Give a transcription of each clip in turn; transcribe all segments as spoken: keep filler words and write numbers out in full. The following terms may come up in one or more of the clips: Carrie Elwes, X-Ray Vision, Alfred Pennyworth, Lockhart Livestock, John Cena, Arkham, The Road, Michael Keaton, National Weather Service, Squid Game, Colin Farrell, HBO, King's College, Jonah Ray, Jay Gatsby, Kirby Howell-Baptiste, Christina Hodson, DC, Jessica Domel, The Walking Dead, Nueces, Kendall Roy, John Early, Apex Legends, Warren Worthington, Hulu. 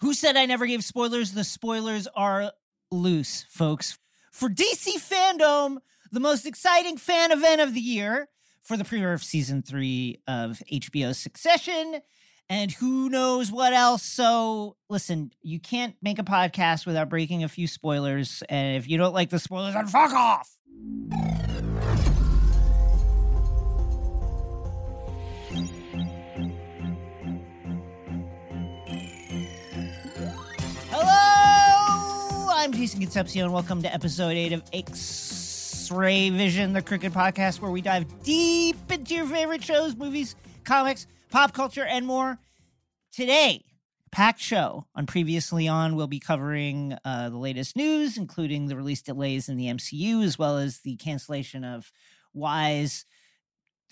Who said I never gave spoilers? The spoilers are loose, folks. For D C Fandom, the most exciting fan event of the year for the premiere of season three of H B O's Succession, and who knows what else. So listen, you can't make a podcast without breaking a few spoilers. And if you don't like the spoilers, then fuck off. I'm Jason Concepcion, and welcome to episode eight of X-Ray Vision, the Crooked Podcast, where we dive deep into your favorite shows, movies, comics, pop culture, and more. Today, packed show on Previously On. We'll be covering uh, the latest news, including the release delays in the M C U, as well as the cancellation of Y's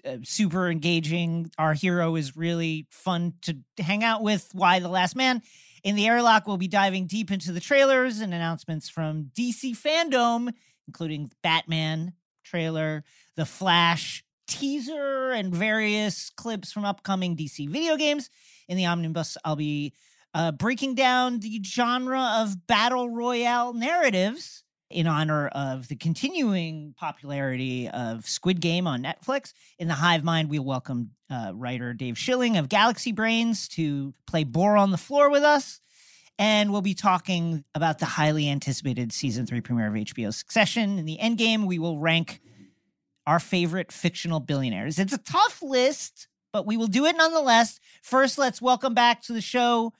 uh, super engaging, our hero is really fun to hang out with, Y the Last Man. In the airlock, we'll be diving deep into the trailers and announcements from D C Fandom, including Batman trailer, The Flash teaser, and various clips from upcoming D C video games. In the omnibus, I'll be uh, breaking down the genre of Battle Royale narratives in honor of the continuing popularity of Squid Game on Netflix. In the Hive Mind, we welcome uh, writer Dave Schilling of Galaxy Brains to play Bore on the Floor with us. And we'll be talking about the highly anticipated season three premiere of H B O's Succession. In the Endgame, we will rank our favorite fictional billionaires. It's a tough list, but we will do it nonetheless. First, let's welcome back to the show,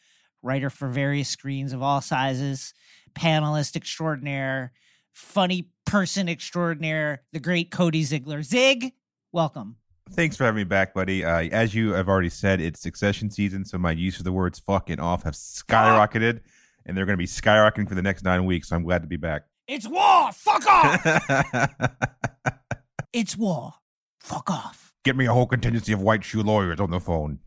writer for various screens of all sizes, panelist extraordinaire, funny person extraordinaire, the great Cody Ziegler. Zig, welcome. Thanks for having me back, buddy. Uh, as you have already said, it's Succession season, so my use of the words fuck and off have skyrocketed, and they're going to be skyrocketing for the next nine weeks, so I'm glad to be back. It's war! Fuck off! It's war. Fuck off. Get me a whole contingency of white shoe lawyers on the phone.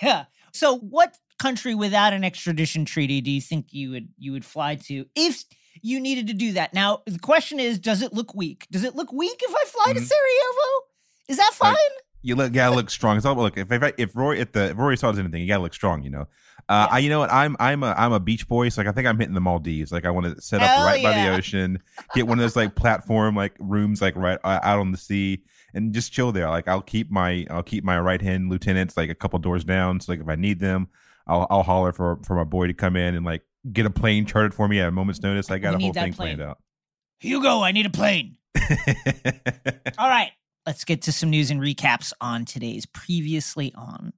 Yeah. So what country without an extradition treaty do you think you would you would fly to if you needed to do that? Now, the question is, does it look weak? Does it look weak if I fly mm-hmm. to Sarajevo? Is that fine? Like, you look, gotta look strong. It's all, look, if if if Rory if the if Rory saw anything, you gotta look strong. You know, uh, yeah. I you know what? I'm I'm a I'm a beach boy, so like I think I'm hitting the Maldives. Like I want to set up Hell right yeah. by the ocean, get one of those like platform like rooms like right uh, out on the sea, and just chill there. Like I'll keep my I'll keep my right hand lieutenants like a couple doors down, so like if I need them, I'll I'll holler for for my boy to come in and like get a plane chartered for me at a moment's notice. I got we a whole thing plane. planned out. Hugo, I need a plane. All right, let's get to some news and recaps on today's Previously On.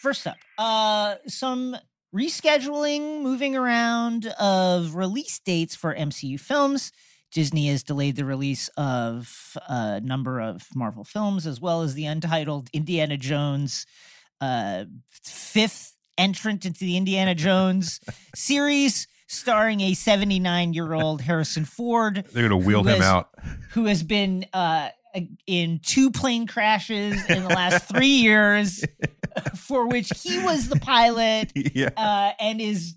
First up, uh, some rescheduling, moving around of release dates for M C U films. Disney has delayed the release of a number of Marvel films, as well as the untitled Indiana Jones Uh, fifth entrant into the Indiana Jones series, starring a seventy-nine-year-old Harrison Ford. They're going to wheel him has, out. Who has been uh, in two plane crashes in the last three years, for which he was the pilot yeah. uh, and is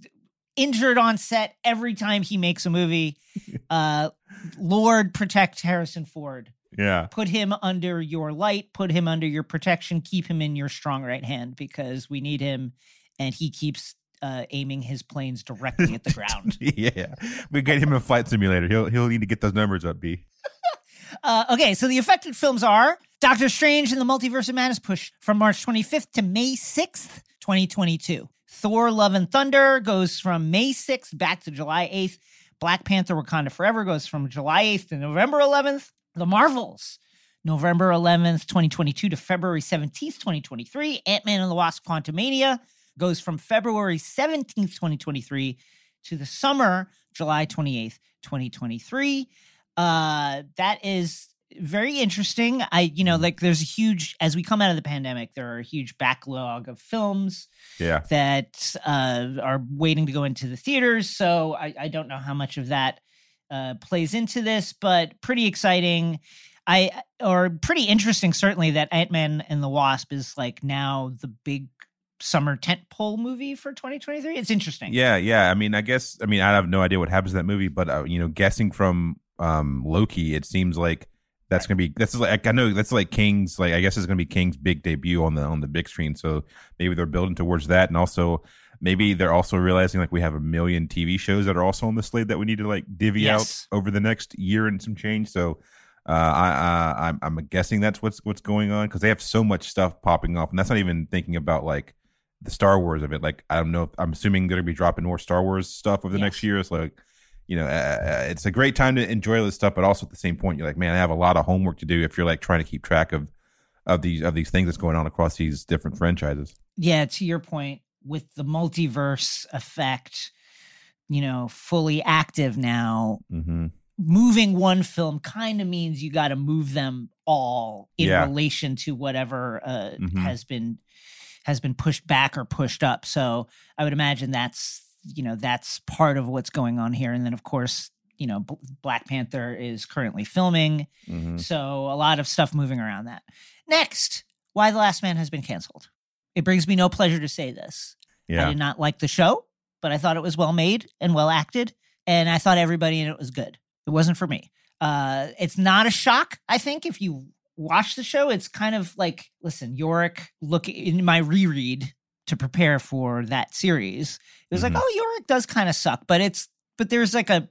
injured on set every time he makes a movie. Uh, Lord, protect Harrison Ford. Yeah. Put him under your light, put him under your protection, keep him in your strong right hand, because we need him, and he keeps uh, aiming his planes directly at the ground. Yeah. We get him a flight simulator. He'll he'll need to get those numbers up, B. uh, okay, so the affected films are Doctor Strange and the Multiverse of Madness pushed from March twenty-fifth to May sixth, twenty twenty-two. Thor Love and Thunder goes from May sixth back to July eighth. Black Panther Wakanda Forever goes from July eighth to November eleventh. The Marvels, November eleventh, twenty twenty-two to February seventeenth, twenty twenty-three. Ant-Man and the Wasp Quantumania goes from February seventeenth, twenty twenty-three to the summer, July twenty-eighth, twenty twenty-three. Uh, that is very interesting. I, you know, like there's a huge, as we come out of the pandemic, there are a huge backlog of films yeah. that uh, are waiting to go into the theaters. So I, I don't know how much of that uh, plays into this, but pretty exciting. I, or pretty interesting, certainly, that Ant-Man and the Wasp is like now the big summer tentpole movie for twenty twenty-three. It's interesting. Yeah. Yeah. I mean, I guess, I mean, I have no idea what happens in that movie, but, uh, you know, guessing from um, Loki, it seems like that's going to be, that's like, I know that's like King's, like, I guess it's going to be King's big debut on the, on the big screen. So maybe they're building towards that. And also maybe they're also realizing like we have a million T V shows that are also on the slate that we need to like divvy yes. out over the next year and some change. So, Uh, I, I, I'm, I'm guessing that's what's what's going on because they have so much stuff popping up, and that's not even thinking about like the Star Wars of it. Like I don't know, if, I'm assuming they're gonna be dropping more Star Wars stuff over the yeah. next year. It's like, you know, uh, it's a great time to enjoy this stuff, but also at the same point, you're like, man, I have a lot of homework to do if you're like trying to keep track of of these of these things that's going on across these different franchises. Yeah, to your point with the multiverse effect, you know, fully active now. Mm-hmm. Moving one film kind of means you got to move them all in yeah. relation to whatever uh, mm-hmm. has been has been pushed back or pushed up. So I would imagine that's, you know, that's part of what's going on here. And then, of course, you know, B- Black Panther is currently filming. Mm-hmm. So a lot of stuff moving around that. Next, Why the Last Man has been canceled. It brings me no pleasure to say this. Yeah. I did not like the show, but I thought it was well made and well acted. And I thought everybody in it was good. It wasn't for me. Uh, it's not a shock, I think, if you watch the show. It's kind of like, listen, Yorick, look, in my reread to prepare for that series, it was mm-hmm. like, oh, Yorick does kind of suck, but it's but there's like a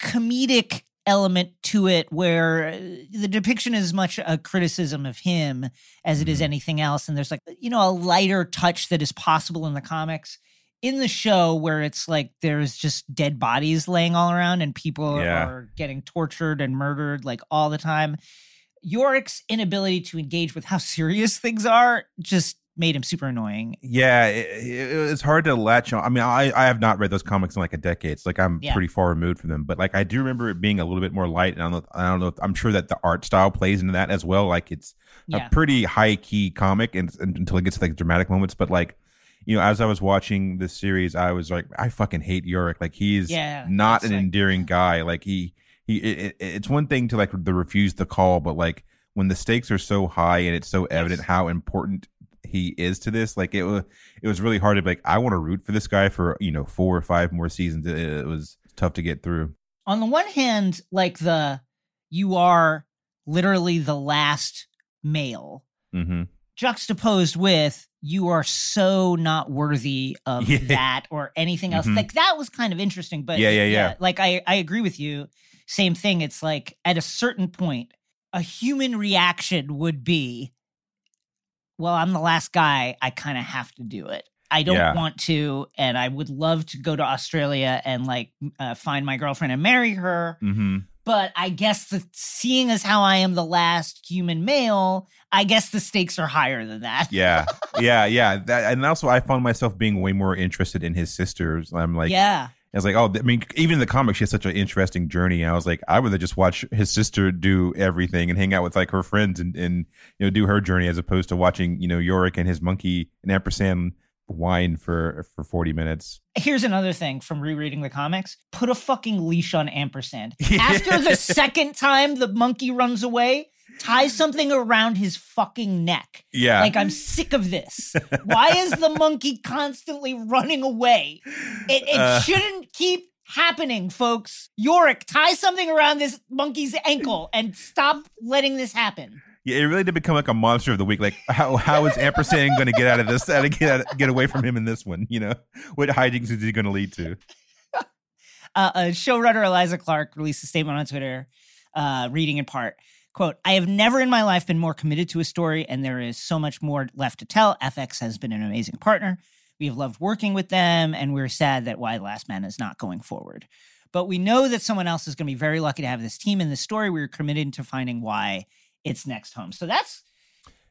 comedic element to it where the depiction is much a criticism of him as mm-hmm. it is anything else. And there's like, you know, a lighter touch that is possible in the comics. In the show where it's like there's just dead bodies laying all around and people yeah. are getting tortured and murdered like all the time. Yorick's inability to engage with how serious things are just made him super annoying. Yeah, it, it, it's hard to latch on. I mean, I, I have not read those comics in like a decade. It's like I'm yeah. pretty far removed from them. But like I do remember it being a little bit more light. And I don't know, I don't know if, I'm sure that the art style plays into that as well. Like it's yeah. a pretty high key comic and, and until it gets to like dramatic moments. But like, you know, as I was watching this series, I was like, I fucking hate Yorick. Like, he's yeah, not an like, endearing guy. Like, he, he, it, it's one thing to like the refuse the call, but like when the stakes are so high and it's so evident yes. how important he is to this, like it was, it was really hard to be like, I want to root for this guy for, you know, four or five more seasons. It, it was tough to get through. On the one hand, like the, you are literally the last male. Mm-hmm. Juxtaposed with you are so not worthy of yeah. that or anything else. Mm-hmm. Like that was kind of interesting, but yeah, yeah, yeah. yeah like I, I agree with you. Same thing. It's like at a certain point, a human reaction would be, well, I'm the last guy. I kind of have to do it. I don't yeah. want to. And I would love to go to Australia and like uh, find my girlfriend and marry her. Mm-hmm. But I guess the, seeing as how I am the last human male, I guess the stakes are higher than that. yeah, yeah, yeah. That, and also I found myself being way more interested in his sisters. I'm like, yeah. I was like, oh, I mean, even in the comics, she has such an interesting journey. I was like, I would just watch his sister do everything and hang out with like her friends and, and you know, do her journey as opposed to watching, you know, Yorick and his monkey and ampersand whine for, for forty minutes. Here's another thing from rereading the comics. Put a fucking leash on ampersand. After the second time the monkey runs away, tie something around his fucking neck. Yeah. Like, I'm sick of this. Why is the monkey constantly running away? It, it uh, shouldn't keep happening, folks. Yorick, tie something around this monkey's ankle and stop letting this happen. Yeah, it really did become like a monster of the week. Like, how how is ampersand going to get out of this? How to get out, get away from him in this one? You know, what hijinks is he going to lead to? uh, uh, showrunner Eliza Clark released a statement on Twitter, uh, reading in part, quote, "I have never in my life been more committed to a story, and there is so much more left to tell. F X has been an amazing partner. We have loved working with them, and we're sad that Why the Last Man is not going forward. But we know that someone else is going to be very lucky to have this team in this story. We're committed to finding why its next home." So that's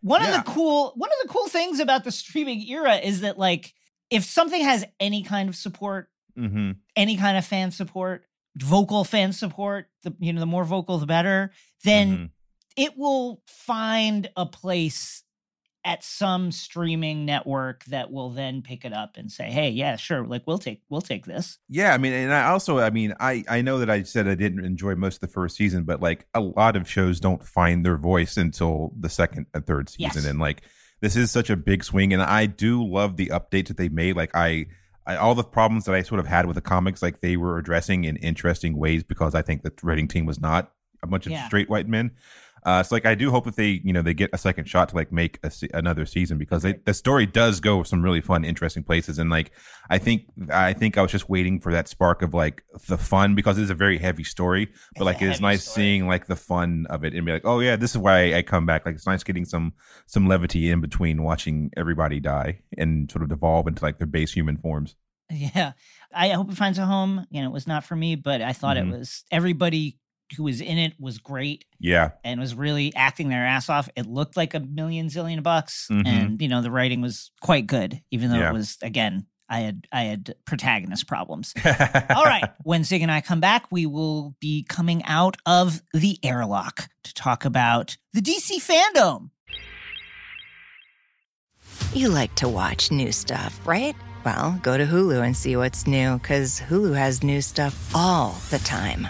one yeah. of the cool one of the cool things about the streaming era is that, like, if something has any kind of support, mm-hmm. any kind of fan support, vocal fan support, the, you know, the more vocal, the better, then mm-hmm. it will find a place at some streaming network that will then pick it up and say, hey, yeah, sure. Like we'll take, we'll take this. Yeah. I mean, and I also, I mean, I, I know that I said I didn't enjoy most of the first season, but like a lot of shows don't find their voice until the second and third season. Yes. And like, this is such a big swing. And I do love the updates that they made. Like I, I, all the problems that I sort of had with the comics, like they were addressing in interesting ways because I think the writing team was not a bunch of yeah. straight white men. Uh, so like I do hope that they, you know, they get a second shot to like make a, another season because they, the story does go some really fun, interesting places. And like I think I think I was just waiting for that spark of like the fun because it is a very heavy story. But it's like it's nice story. Seeing like the fun of it and be like, oh yeah, this is why I come back. Like it's nice getting some some levity in between watching everybody die and sort of devolve into like their base human forms. Yeah, I hope it finds a home. You know, it was not for me, but I thought mm-hmm. it was everybody who was in it was great. Yeah. And was really acting their ass off. It looked like a million zillion bucks. Mm-hmm. And, you know, the writing was quite good, even though yeah. it was, again, I had I had protagonist problems. All right. When Zig and I come back, we will be coming out of the airlock to talk about the D C fandom. You like to watch new stuff, right? Well, go to Hulu and see what's new, because Hulu has new stuff all the time.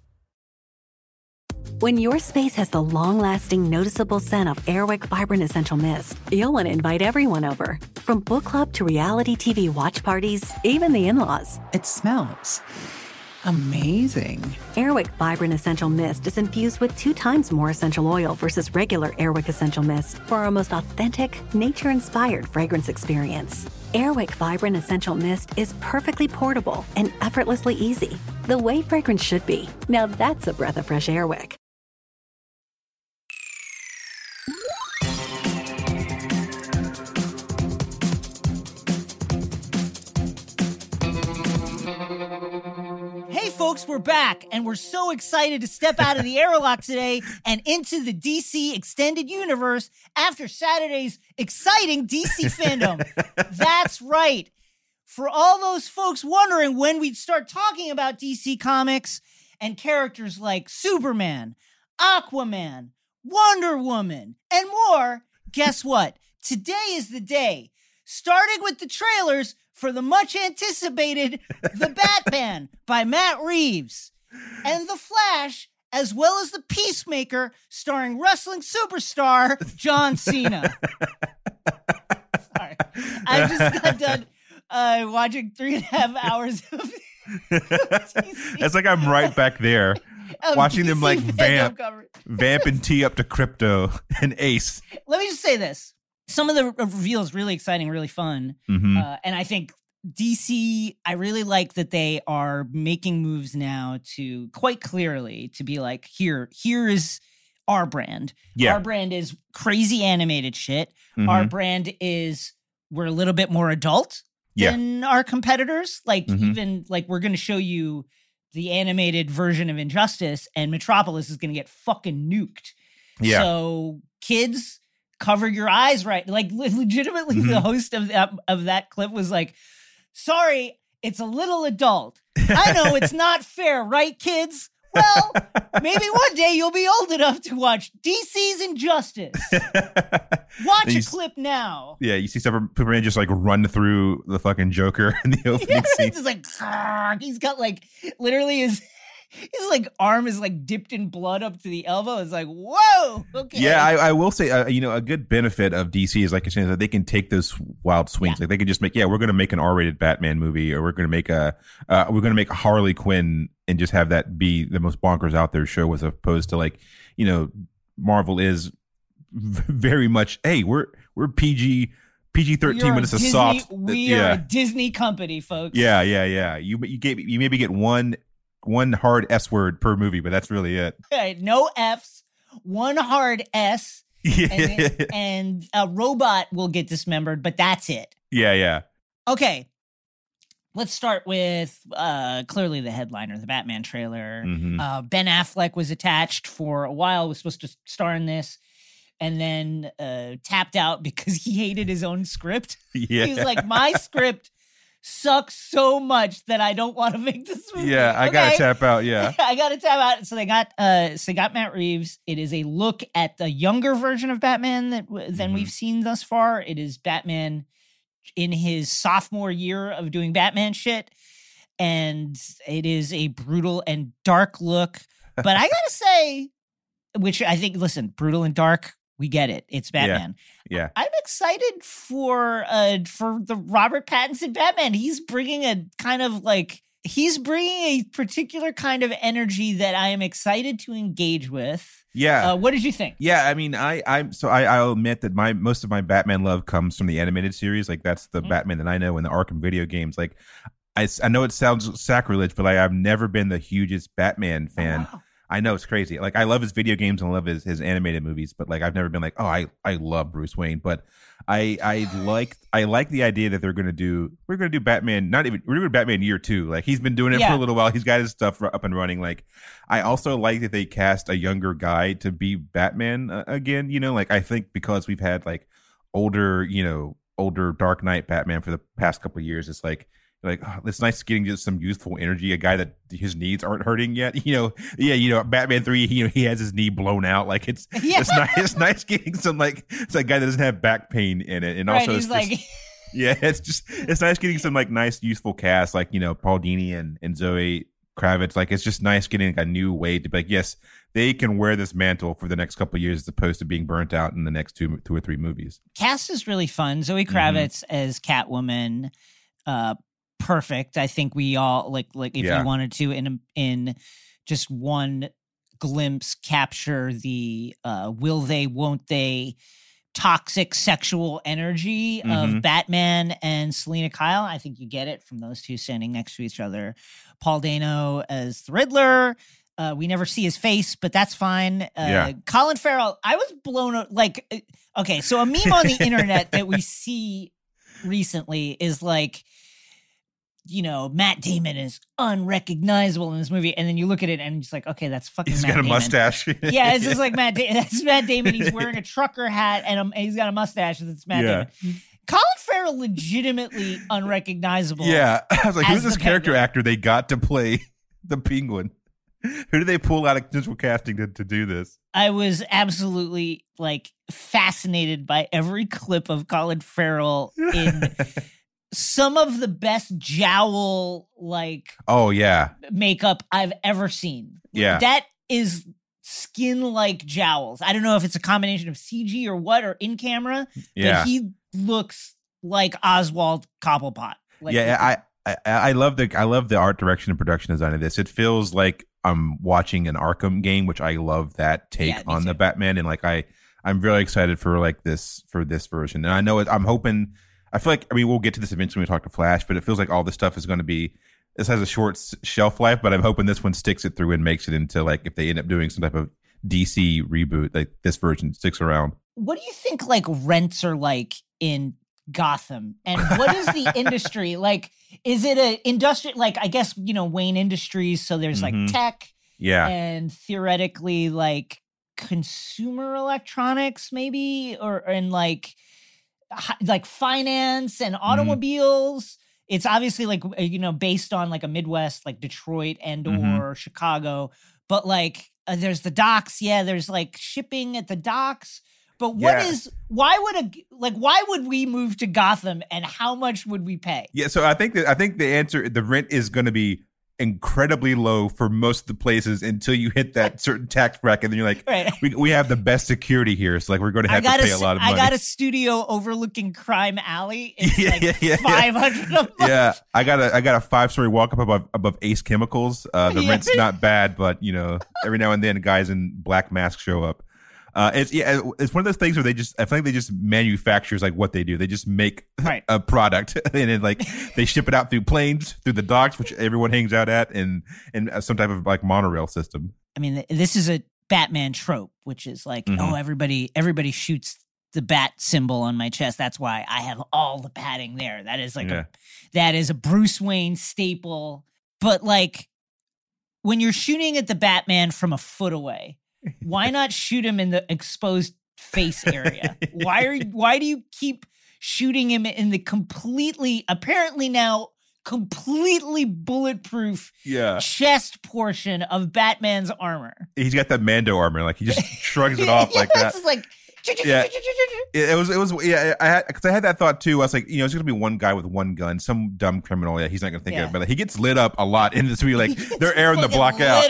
When your space has the long-lasting, noticeable scent of Airwick Vibrant Essential Mist, you'll want to invite everyone over. From book club to reality T V watch parties, even the in-laws. It smells amazing. Airwick Vibrant Essential Mist is infused with two times more essential oil versus regular Airwick Essential Mist for our most authentic, nature-inspired fragrance experience. Airwick Vibrant Essential Mist is perfectly portable and effortlessly easy. The way fragrance should be. Now that's a breath of fresh Airwick. Folks, we're back, and we're so excited to step out of the airlock today and into the D C extended universe after Saturday's exciting D C fandom. That's right. For all those folks wondering when we'd start talking about D C comics and characters like Superman, Aquaman, Wonder Woman, and more, guess what? Today is the day. Starting with the trailers for the much-anticipated The Batman by Matt Reeves, and The Flash, as well as The Peacemaker, starring wrestling superstar John Cena. Sorry. I just got done uh, watching three and a half hours of It's like I'm right back there, watching D C them like vamp, vamp and tee up to Crypto and Ace. Let me just say this. Some of the reveals really exciting, really fun. Mm-hmm. Uh, and I think D C, I really like that they are making moves now to quite clearly to be like, here, here is our brand. Yeah. Our brand is crazy animated shit. Mm-hmm. Our brand is we're a little bit more adult yeah. than our competitors. Like mm-hmm. even like we're going to show you the animated version of Injustice and Metropolis is going to get fucking nuked. Yeah. So kids, cover your eyes, right? Like legitimately mm-hmm. the host of that of that clip was like, sorry, it's a little adult. I know it's not fair, right, kids? Well, maybe one day you'll be old enough to watch D C's Injustice. Watch you, a clip now. Yeah, you see Superman just like run through the fucking Joker in the opening yeah, scene. It's like, grr, he's got like literally his His like arm is like dipped in blood up to the elbow. It's like, whoa. Okay. Yeah, I, I will say, uh, you know, a good benefit of D C is like you're saying that they can take those wild swings. Yeah. Like they can just make, yeah, we're going to make an R-rated Batman movie, or we're going to make a, uh, we're going to make a Harley Quinn and just have that be the most bonkers out there show, as opposed to like, you know, Marvel is very much, hey, we're we're P G. P G thirteen, but it's a Disney, soft. We yeah. are a Disney company, folks. Yeah, yeah, yeah. You you gave you maybe get one. One hard S word per movie, but that's really it. Okay, no Fs, one hard S, Yeah. And, and a robot will get dismembered, but that's it. Yeah, yeah. Okay. Let's start with uh, clearly the headliner, the Batman trailer. Mm-hmm. Uh, Ben Affleck was attached for a while, was supposed to star in this, and then uh, tapped out because he hated his own script. Yeah. He was like, my script sucks so much that I don't want to make this movie. Yeah, I okay? gotta tap out, yeah. I gotta tap out. So they got uh, so they got Matt Reeves. It is a look at the younger version of Batman that, than mm-hmm. we've seen thus far. It is Batman in his sophomore year of doing Batman shit. And it is a brutal and dark look. But I gotta say, which I think, listen, brutal and dark, we get it. It's Batman. Yeah. yeah. I'm excited for uh, for the Robert Pattinson Batman. He's bringing a kind of like, he's bringing a particular kind of energy that I am excited to engage with. Yeah. Uh, what did you think? Yeah, I mean, I, I'm so I, I'll admit that my most of my Batman love comes from the animated series. Like that's the mm-hmm. Batman that I know in the Arkham video games. Like I, I know it sounds sacrilege, but like, I've never been the hugest Batman fan. Oh, wow. I know it's crazy. Like I love his video games and I love his, his animated movies, but like I've never been like, oh, I, I love Bruce Wayne. But I I like I like the idea that they're gonna do we're gonna do Batman not even we're gonna do Batman year two. Like he's been doing it yeah. for a little while. He's got his stuff up and running. Like I also like that they cast a younger guy to be Batman uh, again. You know, like I think because we've had like older you know older Dark Knight Batman for the past couple of years, it's like. Like, oh, it's nice getting just some youthful energy, a guy that his knees aren't hurting yet. You know, yeah, you know, Batman three, he, you know, he has his knee blown out. Like, it's yeah. it's, nice, it's nice getting some, like, it's a guy that doesn't have back pain in it. And right, also, it's like, just, yeah, it's just, it's nice getting some, like, nice, youthful cast, like, you know, Paul Dini and, and Zoe Kravitz. Like, it's just nice getting like, a new way to be like, yes, they can wear this mantle for the next couple of years as opposed to being burnt out in the next two, two or three movies. Cast is really fun. Zoe Kravitz mm-hmm. as Catwoman. Uh, Perfect. I think we all like like if yeah. you wanted to in in just one glimpse capture the uh, will they won't they toxic sexual energy mm-hmm. of Batman and Selena Kyle. I think you get it from those two standing next to each other. Paul Dano as the Riddler. Uh, we never see his face, but that's fine. Uh, yeah. Colin Farrell. I was blown like okay. So a meme on the internet that we see recently is like. You know, Matt Damon is unrecognizable in this movie. And then you look at it and it's like, okay, that's fucking he's Matt Damon. He's got a mustache. yeah, it's just like Matt Damon. That's Matt Damon. He's wearing a trucker hat and, a, and he's got a mustache. That's Matt yeah. Damon. Colin Farrell legitimately unrecognizable. Yeah. I was like, who's this character penguin. Actor they got to play the penguin? Who do they pull out of digital casting to, to do this? I was absolutely, like, fascinated by every clip of Colin Farrell in... Some of the best jowl, like, oh, yeah, makeup I've ever seen. Yeah. That is skin like jowls. I don't know if it's a combination of C G or what or in camera, yeah. but he looks like Oswald Cobblepot. Like, yeah, I, I, I love the I love the art direction and production design of this. It feels like I'm watching an Arkham game, which I love that take yeah, on too. The Batman. And like, I, I'm really excited for like this for this version. And I know it, I'm hoping. I feel like, I mean, we'll get to this eventually when we talk to Flash, but it feels like all this stuff is going to be, this has a short shelf life, but I'm hoping this one sticks it through and makes it into, like, if they end up doing some type of D C reboot, like, this version sticks around. What do you think, like, rents are like in Gotham? And what is the industry? Like, is it a industry, like, I guess, you know, Wayne Industries, so there's, mm-hmm. like, tech. Yeah. And theoretically, like, consumer electronics, maybe, or, and, like... like finance and automobiles. Mm-hmm. It's obviously like, you know, based on like a Midwest, like Detroit and or mm-hmm. Chicago, but like uh, there's the docks. Yeah. There's like shipping at the docks, but what yeah. is, why would a, like, why would we move to Gotham and how much would we pay? Yeah. So I think that, I think the answer, the rent is going to be incredibly low for most of the places until you hit that certain tax bracket. And then you're like, right. we, we have the best security here. So like, we're going to have to pay a, a lot of money. I got a studio overlooking Crime Alley. It's yeah, like yeah, yeah, five hundred dollars yeah. a month. Yeah. I got a, I got a five story walk up above, above Ace Chemicals. Uh, the yeah. rent's not bad, but you know, every now and then guys in black masks show up. Uh, it's yeah, it's one of those things where they just I think they just manufactures like what they do. They just make right. a product and then like they ship it out through planes, through the docks, which everyone hangs out at, and and some type of like monorail system. I mean, this is a Batman trope, which is like, mm-hmm. oh, everybody everybody shoots the bat symbol on my chest. That's why I have all the padding there. That is like yeah. a, that is a Bruce Wayne staple. But like when you're shooting at the Batman from a foot away, why not shoot him in the exposed face area? Why are why do you keep shooting him in the completely, apparently now completely bulletproof yeah. chest portion of Batman's armor? He's got that Mando armor, like he just shrugs it off yeah, like that. It's like yeah. it was it was yeah. I had because I had that thought too. I was like, you know, it's gonna be one guy with one gun, some dumb criminal that yeah, he's not gonna think yeah. of. But like, he gets lit up a lot in this movie. Like they're airing the block out.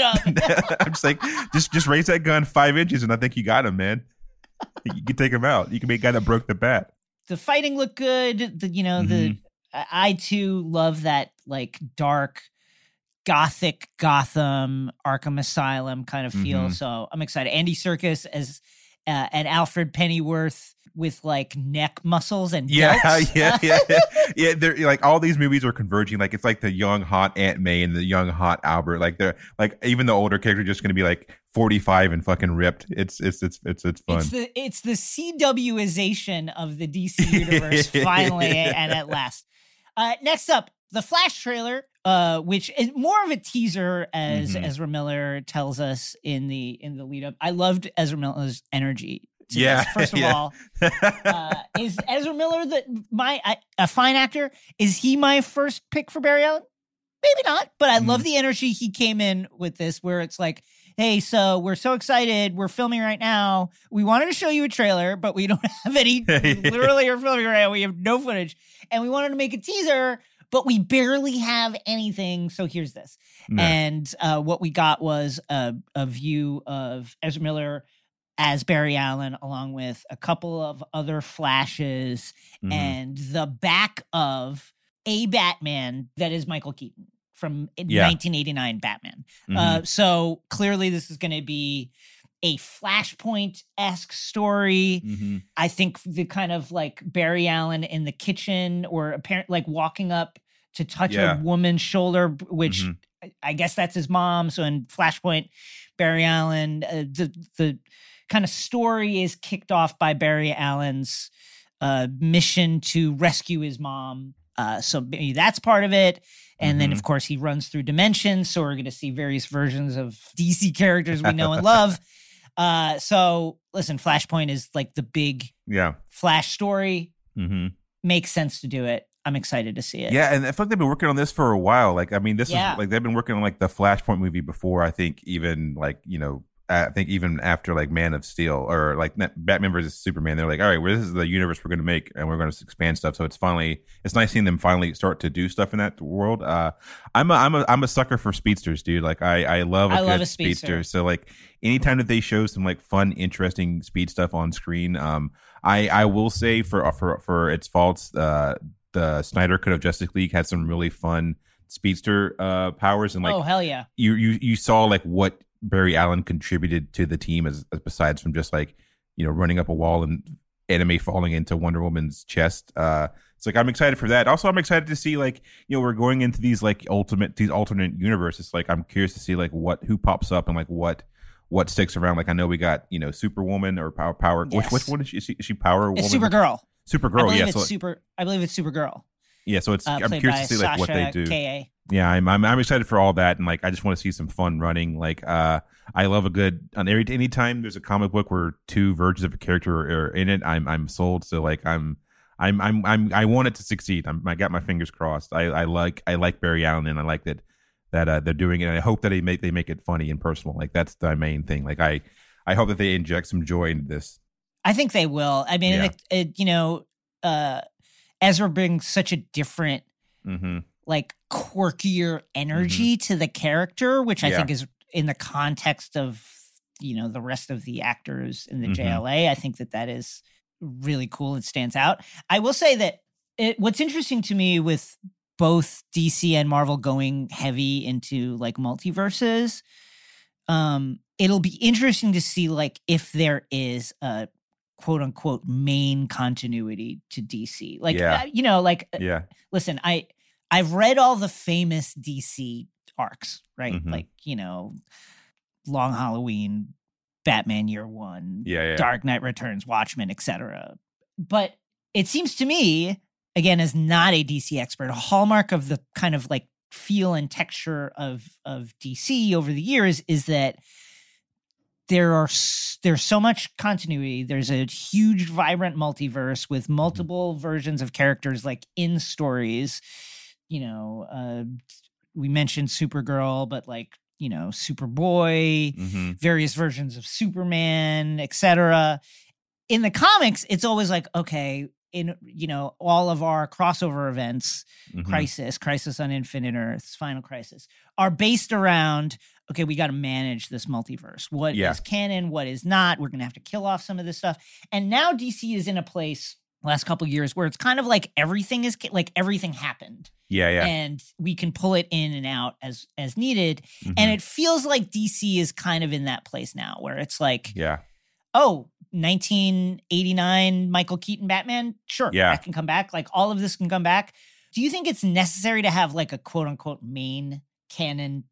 I'm just like, just just raise that gun five inches, and I think you got him, man. You can take him out. You can be a guy that broke the bat. The fighting looked good. The, you know, the mm-hmm. I too love that like dark, gothic Gotham, Arkham Asylum kind of feel. Mm-hmm. So I'm excited. Andy Serkis as uh, and Alfred Pennyworth with like neck muscles and yeah, belts. yeah, yeah, yeah. yeah they're like all these movies are converging. Like it's like the young hot Aunt May and the young hot Albert. Like they're like even the older character just going to be like forty-five and fucking ripped. It's it's it's it's it's fun. It's the it's the C W ization of the D C universe finally and at last. Uh, next up, the Flash trailer, uh, which is more of a teaser, as mm-hmm. Ezra Miller tells us in the in the lead up. I loved Ezra Miller's energy. Yeah. This. First of yeah. all, uh, is Ezra Miller the my I, a fine actor? Is he my first pick for Barry Allen? Maybe not, but I mm-hmm. love the energy he came in with this, where it's like, hey, so we're so excited. We're filming right now. We wanted to show you a trailer, but we don't have any. We literally are filming right now. We have no footage. And we wanted to make a teaser, but we barely have anything. So here's this. No. And uh, what we got was a, a view of Ezra Miller as Barry Allen, along with a couple of other flashes mm-hmm. and the back of a Batman that is Michael Keaton from yeah. nineteen eighty-nine Batman. Mm-hmm. Uh, so clearly this is going to be a Flashpoint-esque story. Mm-hmm. I think the kind of like Barry Allen in the kitchen or apparently like walking up to touch yeah. a woman's shoulder, which mm-hmm. I, I guess that's his mom. So in Flashpoint, Barry Allen, uh, the, the kind of story is kicked off by Barry Allen's uh, mission to rescue his mom. Uh, so maybe that's part of it. And mm-hmm. then, of course, he runs through dimensions. So we're going to see various versions of D C characters we know and love. Uh, so listen, Flashpoint is like the big yeah. Flash story. Mm-hmm. Makes sense to do it. I'm excited to see it. Yeah, and I feel like they've been working on this for a while. Like, I mean, this yeah. is like they've been working on like the Flashpoint movie before, I think, even like, you know, I think even after like Man of Steel or like Batman versus Superman, they're like, all right, well, this is the universe we're going to make and we're going to expand stuff. So it's finally, it's nice seeing them finally start to do stuff in that world. Uh, I'm a, I'm a, I'm a sucker for speedsters, dude. Like I, I love a I good love a speedster. speedster. So like anytime that they show some like fun, interesting speed stuff on screen, um, I, I will say for, for, for its faults, uh, the Snyder Cut of Justice League had some really fun speedster, uh, powers. And like, oh, hell yeah. You, you, you saw like what Barry Allen contributed to the team as, as besides from just like, you know, running up a wall and anime falling into Wonder Woman's chest. Uh, it's like, I'm excited for that. Also, I'm excited to see like, you know, we're going into these like ultimate, these alternate universes. Like, I'm curious to see like what, who pops up and like what, what sticks around. Like, I know we got, you know, Superwoman or Power, Power. Yes. Which, which one is she? Is she, is she Power Woman? It's Supergirl. Supergirl. I yeah. It's so, super, I believe it's Supergirl. Yeah. So it's, uh, I'm curious to see Sasha, like what they do. K A Yeah, I'm, I'm I'm excited for all that, and like I just want to see some fun running. Like, uh, I love a good on every any time there's a comic book where two versions of a character are, are in it, I'm I'm sold. So like I'm I'm I'm I'm I want it to succeed. I'm, I got my fingers crossed. I, I like I like Barry Allen, and I like that that uh, they're doing it. And I hope that they make they make it funny and personal. Like that's the main thing. Like I I hope that they inject some joy into this. I think they will. I mean, yeah. it, it, you know, uh, Ezra brings such a different. Mm-hmm. like quirkier energy mm-hmm. to the character, which I yeah. think is in the context of, you know, the rest of the actors in the mm-hmm. J L A. I think that that is really cool. It stands out. I will say that it, what's interesting to me with both D C and Marvel going heavy into like multiverses, um, it'll be interesting to see like if there is a quote unquote main continuity to D C. Like, yeah. uh, you know, like, yeah. uh, listen, I, I've read all the famous D C arcs, right? Mm-hmm. Like, you know, Long Halloween, Batman Year One, yeah, yeah. Dark Knight Returns, Watchmen, et cetera. But it seems to me, again, as not a D C expert, a hallmark of the kind of like feel and texture of of D C over the years is that there are there's so much continuity. There's a huge, vibrant multiverse with multiple versions of characters like in stories. You know, uh, we mentioned Supergirl, but like, you know, Superboy, mm-hmm. various versions of Superman, et cetera. In the comics, it's always like, okay, in, you know, all of our crossover events, mm-hmm. Crisis, Crisis on Infinite Earths, Final Crisis, are based around, okay, we got to manage this multiverse. What yeah. is canon? What is not? We're going to have to kill off some of this stuff. And now D C is in a place last couple of years where it's kind of like everything is like everything happened. Yeah, yeah. And we can pull it in and out as as needed. Mm-hmm. And it feels like D C is kind of in that place now where it's like, yeah. oh, nineteen eighty-nine Michael Keaton Batman? Sure, yeah. that can come back. Like all of this can come back. Do you think it's necessary to have like a quote unquote main canon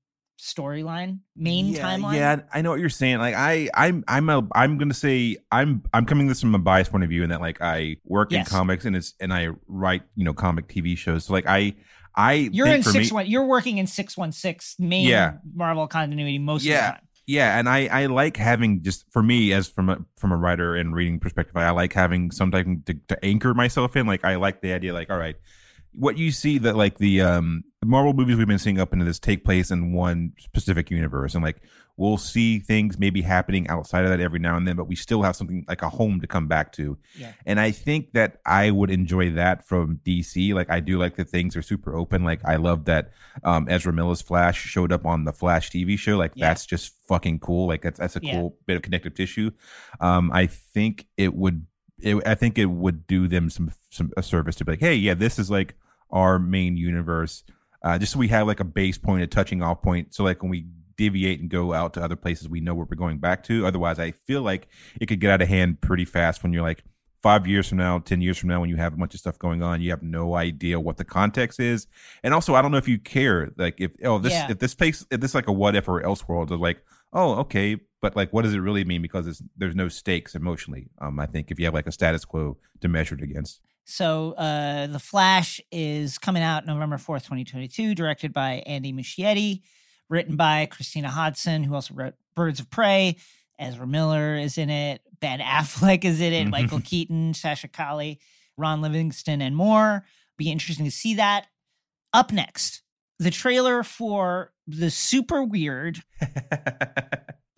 storyline, main yeah, timeline? Yeah, I know what you're saying. Like I, I'm, I'm, a, I'm gonna say I'm, I'm coming this from a biased point of view in that like I work yes. in comics and it's and I write you know comic T V shows. So like I, I you're think in for six me, one. You're working in six one six main yeah. Marvel continuity most yeah. of the time. Yeah, and I, I like having just for me as from a from a writer and reading perspective, I, I like having something to, to anchor myself in. Like I like the idea, like all right. What you see that like the um, Marvel movies we've been seeing up into this take place in one specific universe, and like we'll see things maybe happening outside of that every now and then, but we still have something like a home to come back to. Yeah. And I think that I would enjoy that from D C. Like I do like that things are super open. Like I love that um, Ezra Miller's Flash showed up on the Flash T V show. Like yeah. that's just fucking cool. Like that's that's a yeah. cool bit of connective tissue. Um, I think it would. It, I think it would do them some some a service to be like, hey, yeah, this is like our main universe. Uh, just so we have like a base point, a touching off point. So like when we deviate and go out to other places, we know where we're going back to. Otherwise, I feel like it could get out of hand pretty fast when you're like five years from now, ten years from now, when you have a bunch of stuff going on, you have no idea what the context is. And also, I don't know if you care. Like if oh this yeah. if this place if this is like a what if or else world, they're like, oh, okay. But like, what does it really mean? Because it's, there's no stakes emotionally, um, I think, if you have like a status quo to measure it against. So uh, The Flash is coming out November fourth, twenty twenty-two, directed by Andy Muschietti, written by Christina Hodson, who also wrote Birds of Prey. Ezra Miller is in it. Ben Affleck is in it. Mm-hmm. Michael Keaton, Sasha Calle, Ron Livingston, and more. Be interesting to see that. Up next, the trailer for the super weird...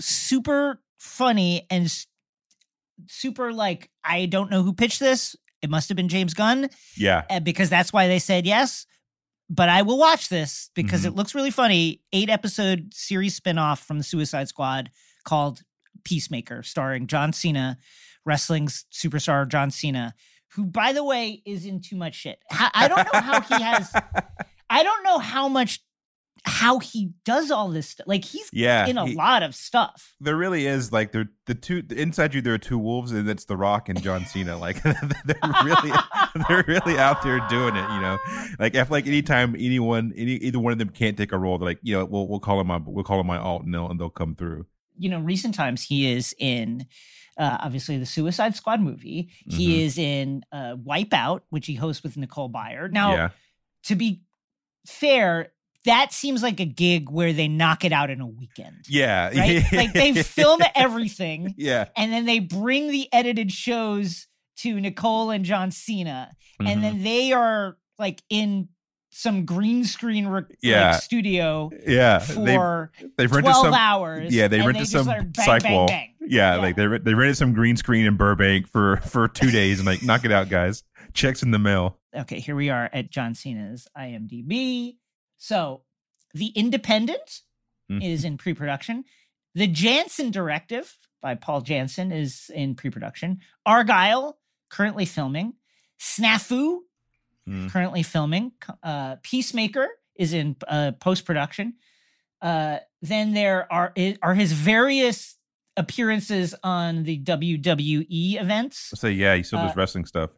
super funny and super like, I don't know who pitched this. It must have been James Gunn. Yeah. Because that's why they said yes. But I will watch this because mm-hmm. it looks really funny. Eight episode series spinoff from the Suicide Squad called Peacemaker, starring John Cena, wrestling superstar John Cena, who, by the way, is in too much shit. I don't know how he has, I don't know how much how he does all this stuff. Like he's yeah, in a he, lot of stuff. There really is like there the two inside you. There are two wolves, and it's The Rock and John Cena. Like they're really they're really out there doing it. You know, like if like anytime anyone any either one of them can't take a role, they're like, you know, we'll we'll call him on we'll call him my alt and they'll, and they'll come through. You know, recent times he is in uh, obviously the Suicide Squad movie. Mm-hmm. He is in uh, Wipeout, which he hosts with Nicole Byer. Now, yeah. to be fair. That seems like a gig where they knock it out in a weekend. Yeah. Right? Like they film everything. Yeah. And then they bring the edited shows to Nicole and John Cena. Mm-hmm. And then they are like in some green screen re- yeah. like studio yeah. for they, they've rented twelve some, hours. Yeah. They rented they some like bang, psych wall. Bang, bang. Yeah, yeah. Like they, they rented some green screen in Burbank for, for two days and like, knock it out, guys. Checks in the mail. Okay. Here we are at John Cena's IMDb. So, The Independent mm-hmm. is in pre-production. The Jansen Directive by Paul Jansen is in pre-production. Argyle, currently filming. Snafu, mm. currently filming. Uh, Peacemaker is in uh, post-production. Uh, then there are are his various appearances on the W W E events. So yeah, he still does uh, wrestling stuff.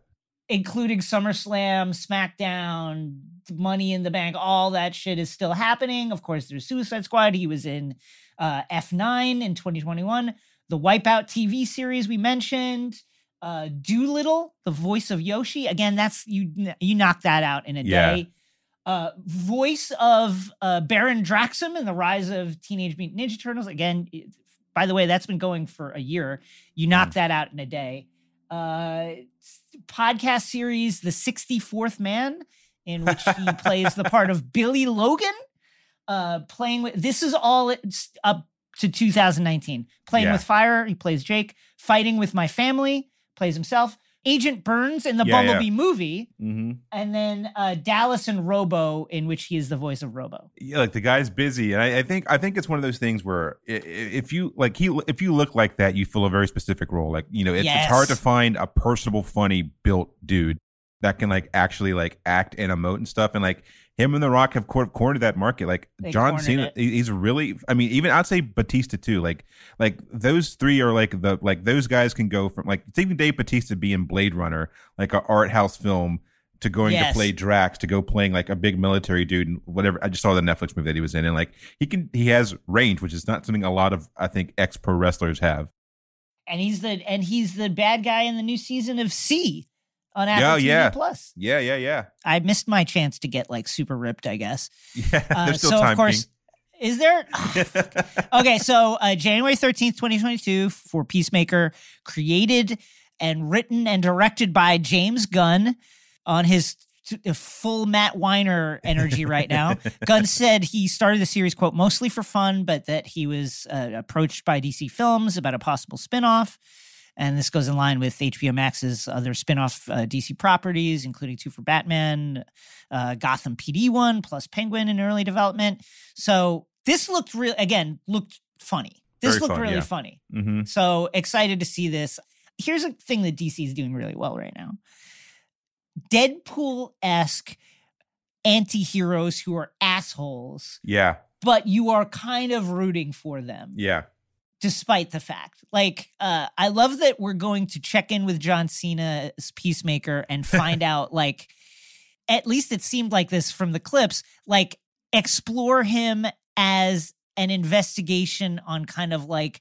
Including SummerSlam, SmackDown, Money in the Bank, all that shit is still happening. Of course, there's Suicide Squad. He was in uh, F nine in twenty twenty-one. the Wipeout T V series we mentioned, uh, Doolittle, the voice of Yoshi. Again, that's you you knocked that out in a yeah. day. Uh, voice of uh, Baron Draxum in The Rise of Teenage Mutant Ninja Turtles. Again, it, by the way, that's been going for a year. You knocked mm. that out in a day. Uh, podcast series, The sixty-fourth Man, in which he plays the part of Billy Logan. Uh, playing with this is all up to two thousand nineteen. Playing yeah. with Fire, he plays Jake. Fighting with My Family, plays himself. Agent Burns in the yeah, Bumblebee yeah. movie, mm-hmm. and then uh, Dallas and Robo, in which he is the voice of Robo. Yeah, like the guy's busy, and I, I think I think it's one of those things where if you like he if you look like that, you fill a very specific role. Like you know, it's, yes. it's hard to find a personable, funny built dude that can like actually like act and emote and stuff. And like him and The Rock have cornered that market. Like they John Cena, it. he's really. I mean, even I'd say Batista too. Like, like those three are like the like those guys can go from like it's even Dave Bautista being Blade Runner, like an art house film, to going yes. to play Drax, to go playing like a big military dude and whatever. I just saw the Netflix movie that he was in, and like he can he has range, which is not something a lot of I think ex pro wrestlers have. And he's the and he's the bad guy in the new season of C. On Apple oh, T V yeah. Plus. Yeah, yeah, yeah. I missed my chance to get like super ripped, I guess. Yeah, uh, there's still so time. So of course, King. Is there? Okay, so uh, January thirteenth, twenty twenty-two for Peacemaker, created and written and directed by James Gunn on his t- full Matt Weiner energy right now. Gunn said he started the series, quote, mostly for fun, but that he was uh, approached by D C Films about a possible spinoff. And this goes in line with H B O Max's other spin-off uh, D C properties, including two for Batman, uh, Gotham P D one, plus Penguin in early development. So this looked real. Again, looked funny. This Very looked fun, really yeah. funny. Mm-hmm. So excited to see this. Here's a thing that D C is doing really well right now. Deadpool-esque anti-heroes who are assholes. Yeah. But you are kind of rooting for them. Yeah. Despite the fact, like, uh, I love that we're going to check in with John Cena's Peacemaker and find out, like, at least it seemed like this from the clips, like, explore him as an investigation on kind of like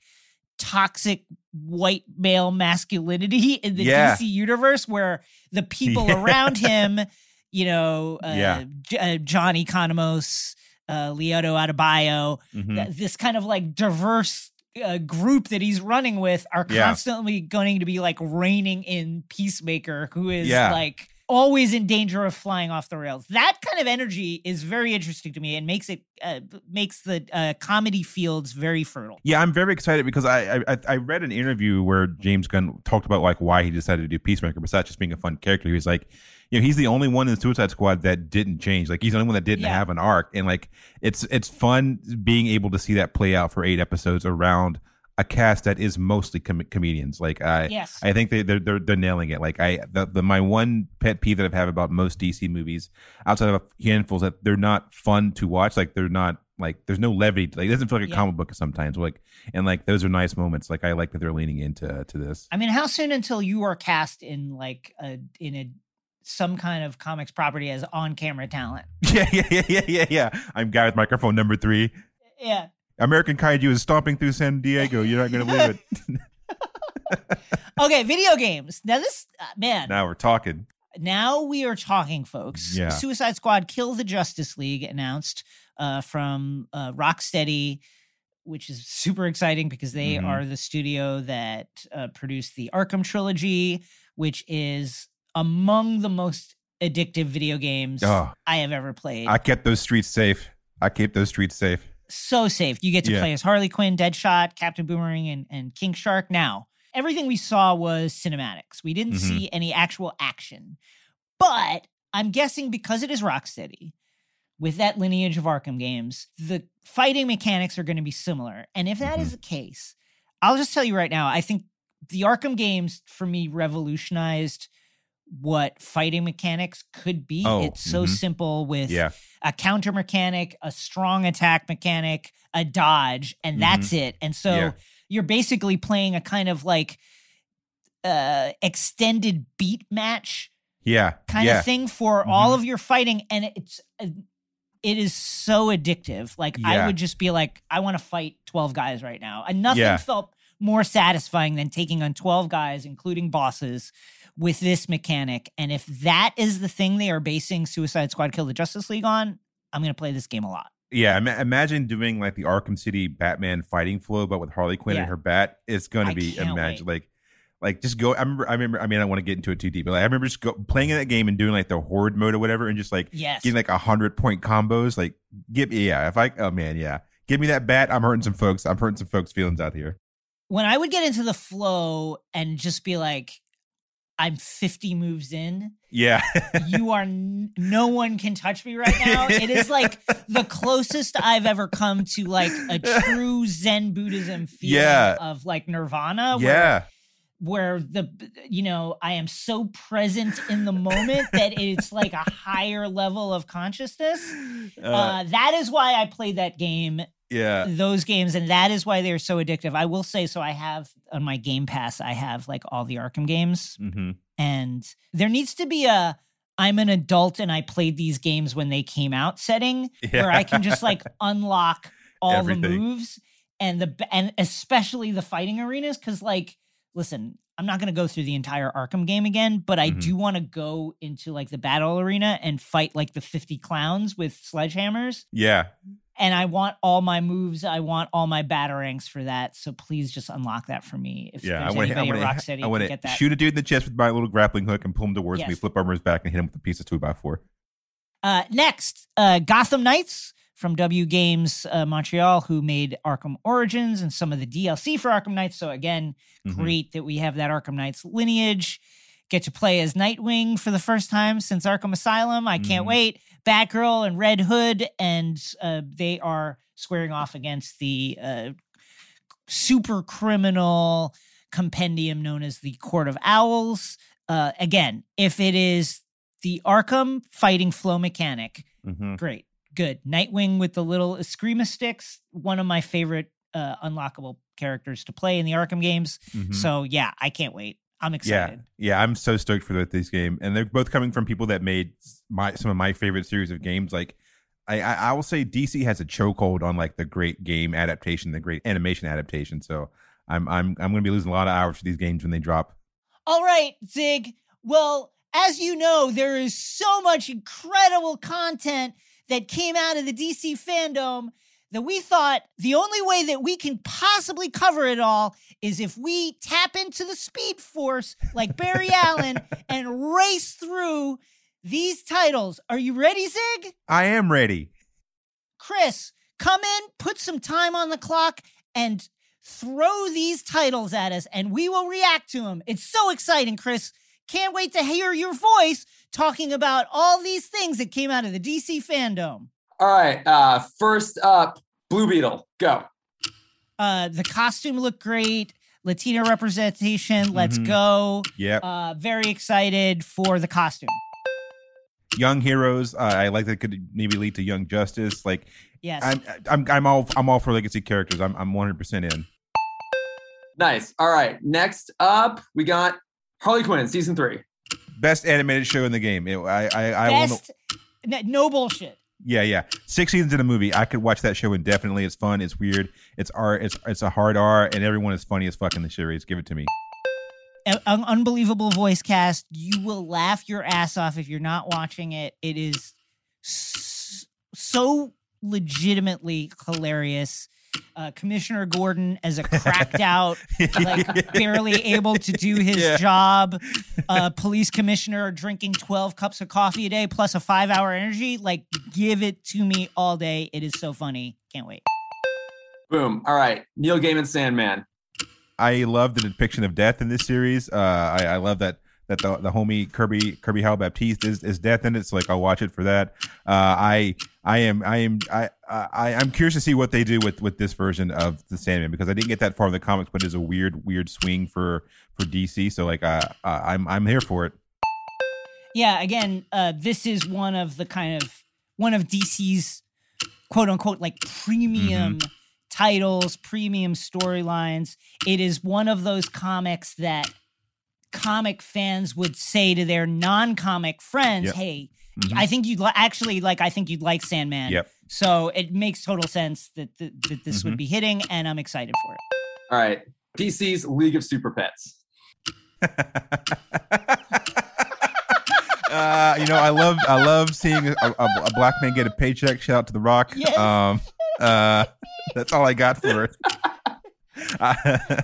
toxic white male masculinity in the yeah. D C universe, where the people yeah. around him, you know, uh, yeah. J- uh, John Economos, uh, Leoto Adebayo, mm-hmm. th- this kind of like diverse. A group that he's running with are constantly yeah. going to be like reining in Peacemaker, who is yeah. like always in danger of flying off the rails. That kind of energy is very interesting to me and makes it uh, makes the uh, comedy fields very fertile. Yeah, I'm very excited because I, I I read an interview where James Gunn talked about like why he decided to do Peacemaker besides just being a fun character. He was like, you know, he's the only one in the Suicide Squad that didn't change. Like, he's the only one that didn't yeah. have an arc. And, like, it's it's fun being able to see that play out for eight episodes around a cast that is mostly com- comedians. Like, I yes. I think they, they're, they're they're nailing it. Like, I the, the my one pet peeve that I've had about most D C movies outside of a handful is that they're not fun to watch. Like, they're not, like, there's no levity. Like, it doesn't feel like a yeah. comic book sometimes. Like, and, like, those are nice moments. Like, I like that they're leaning into to this. I mean, how soon until you are cast in, like, a in a... some kind of comics property as on-camera talent. Yeah, yeah, yeah, yeah, yeah, yeah. I'm guy with microphone number three. Yeah. American Kaiju is stomping through San Diego. You're not going to believe it. Okay, video games. Now this, uh, man. Now we're talking. Now we are talking, folks. Yeah. Suicide Squad Kill the Justice League announced uh, from uh, Rocksteady, which is super exciting because they mm-hmm. are the studio that uh, produced the Arkham trilogy, which is among the most addictive video games oh, I have ever played. I kept those streets safe. I kept those streets safe. So safe. You get to yeah. play as Harley Quinn, Deadshot, Captain Boomerang, and, and King Shark. Now, everything we saw was cinematics. We didn't mm-hmm. see any actual action. But I'm guessing because it is Rocksteady, with that lineage of Arkham games, the fighting mechanics are going to be similar. And if that mm-hmm. is the case, I'll just tell you right now, I think the Arkham games, for me, revolutionized what fighting mechanics could be. Oh, it's so mm-hmm. simple with yeah. a counter mechanic, a strong attack mechanic, a dodge, and mm-hmm. that's it. And so yeah. you're basically playing a kind of like uh, extended beat match yeah. kind yeah. of thing for mm-hmm. all of your fighting. And it's uh, it is so addictive. Like yeah. I would just be like, I want to fight twelve guys right now. And nothing yeah. felt more satisfying than taking on twelve guys, including bosses, with this mechanic. And if that is the thing they are basing Suicide Squad Kill the Justice League on, I'm going to play this game a lot. Yeah, ima- imagine doing like the Arkham City Batman fighting flow, but with Harley Quinn yeah. and her bat. It's going to be imagine wait. like, like just go. I remember. I remember. I mean, I don't want to get into it too deep, but like, I remember just go, playing in that game and doing like the horde mode or whatever, and just like yes. getting like a hundred point combos. Like, give me yeah. If I oh man yeah, give me that bat. I'm hurting some folks. I'm hurting some folks' feelings out here. When I would get into the flow and just be like, I'm fifty moves in. Yeah. you are, n- no one can touch me right now. It is like the closest I've ever come to like a true Zen Buddhism feeling yeah. of like nirvana. Where, yeah. Where the, you know, I am so present in the moment that it's like a higher level of consciousness. Uh, uh, that is why I played that game. Yeah, those games, and that is why they're so addictive. I will say, so I have on my Game Pass, I have like all the Arkham games, mm-hmm. and there needs to be a I'm an adult and I played these games when they came out setting yeah. where I can just like unlock all Everything. the moves and the and especially the fighting arenas, because like, listen, I'm not going to go through the entire Arkham game again, but I mm-hmm. do want to go into like the battle arena and fight like the fifty clowns with sledgehammers. Yeah. And I want all my moves. I want all my batarangs for that. So please just unlock that for me. If yeah, there's I anybody in Rock City, I want to shoot a dude in the chest with my little grappling hook and pull him towards yes. me, flip over his back, and hit him with a piece of two by four. Uh, next, uh, Gotham Knights from W Games uh, Montreal, who made Arkham Origins and some of the D L C for Arkham Knights. So again, mm-hmm. great that we have that Arkham Knights lineage. Get to play as Nightwing for the first time since Arkham Asylum. I can't mm. wait. Batgirl and Red Hood, and uh, they are squaring off against the uh, super criminal compendium known as the Court of Owls. Uh, again, if it is the Arkham fighting flow mechanic, mm-hmm. great, good. Nightwing with the little Eskrima sticks, one of my favorite uh, unlockable characters to play in the Arkham games. Mm-hmm. So yeah, I can't wait. I'm excited. Yeah, yeah, I'm so stoked for this game. And they're both coming from people that made my some of my favorite series of games. Like, I, I, I will say D C has a chokehold on, like, the great game adaptation, the great animation adaptation. So I'm I'm I'm going to be losing a lot of hours to these games when they drop. All right, Zig. Well, as you know, there is so much incredible content that came out of the D C fandom that we thought the only way that we can possibly cover it all is if we tap into the speed force like Barry Allen and race through these titles. Are you ready, Zig? I am ready. Chris, come in, put some time on the clock, and throw these titles at us, and we will react to them. It's so exciting, Chris. Can't wait to hear your voice talking about all these things that came out of the D C fandom. All right, uh, first up, Blue Beetle, go. Uh, the costume looked great. Latino representation, let's mm-hmm. go. Yep. Uh, very excited for the costume. Young heroes, uh, I like that could maybe lead to Young Justice. Like, yes, I'm, I'm, I'm all, I'm all for legacy characters. I'm, I'm one hundred percent in. Nice. All right, next up, we got Harley Quinn season three. Best animated show in the game. It, I, I, I Best, will no-, no bullshit. Yeah, yeah. Six seasons in a movie. I could watch that show indefinitely. It's fun. It's weird. It's R. It's it's a hard R, and everyone is funny as fuck in the series. Give it to me. An unbelievable voice cast. You will laugh your ass off if you're not watching it. It is so legitimately hilarious. Uh, Commissioner Gordon as a cracked out, like barely able to do his yeah. job. Uh, police commissioner drinking twelve cups of coffee a day plus a five hour energy. Like, give it to me all day. It is so funny. Can't wait. Boom. All right. Neil Gaiman's Sandman. I love the depiction of death in this series. Uh, I, I love that. That the, the homie Kirby Kirby Howell Baptiste is, is death in it, so like I'll watch it for that. Uh, I I am I am I, I I'm curious to see what they do with, with this version of the Sandman, because I didn't get that far in the comics, but it's a weird weird swing for, for D C. So like uh, I'm I'm here for it. Yeah, again, uh, this is one of the kind of one of D C's quote unquote like premium mm-hmm. titles, premium storylines. It is one of those comics that comic fans would say to their non-comic friends, yep. hey, mm-hmm. I think you'd li- actually like, I think you'd like Sandman. Yep. So it makes total sense that, th- that this mm-hmm. would be hitting, and I'm excited for it. All right. D C's League of Super Pets. Uh, you know, I love I love seeing a, a, a black man get a paycheck. Shout out to The Rock. Yes. Um, uh, that's all I got for it. I,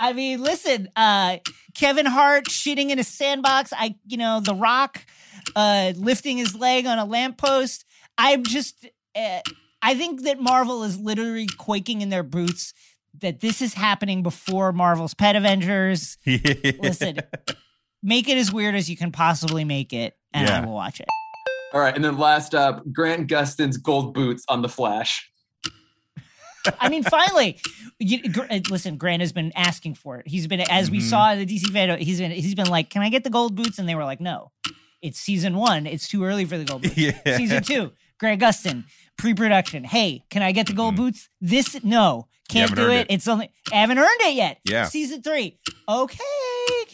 I mean, listen, uh, Kevin Hart shitting in a sandbox. I, you know, The Rock uh, lifting his leg on a lamppost. I'm just, uh, I think that Marvel is literally quaking in their boots that this is happening before Marvel's Pet Avengers. Yeah. Listen, make it as weird as you can possibly make it, and yeah. I will watch it. All right, and then last up, Grant Gustin's gold boots on The Flash. I mean, finally, you, listen, Grant has been asking for it. He's been, as mm-hmm. we saw in the D C Fandom, he's been, he's been like, can I get the gold boots? And they were like, no, it's season one. It's too early for the gold boots. Yeah. Season two, Grant Gustin, pre-production. Hey, can I get the gold mm-hmm. boots? This, no, can't do it. it. It's only, I haven't earned it yet. Yeah. Season three. Okay,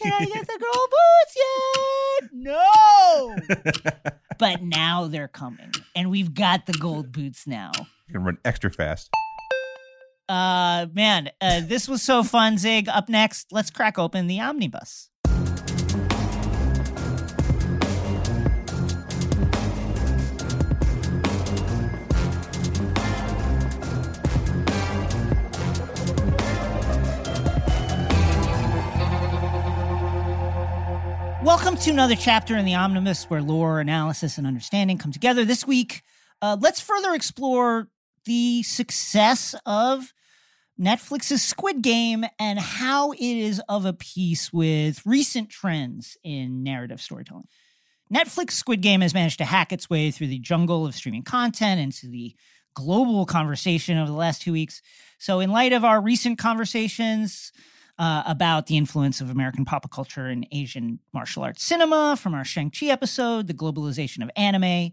can I get the gold boots yet? No. But now they're coming, and we've got the gold boots now. You can run extra fast. Uh, man, uh, this was so fun, Zig. Up next, let's crack open the omnibus. Welcome to another chapter in the omnibus where lore, analysis, and understanding come together. This week, uh, let's further explore the success of Netflix's Squid Game and how it is of a piece with recent trends in narrative storytelling. Netflix Squid Game has managed to hack its way through the jungle of streaming content into the global conversation over the last two weeks. So in light of our recent conversations uh, about the influence of American pop culture and Asian martial arts cinema from our Shang-Chi episode, the globalization of anime,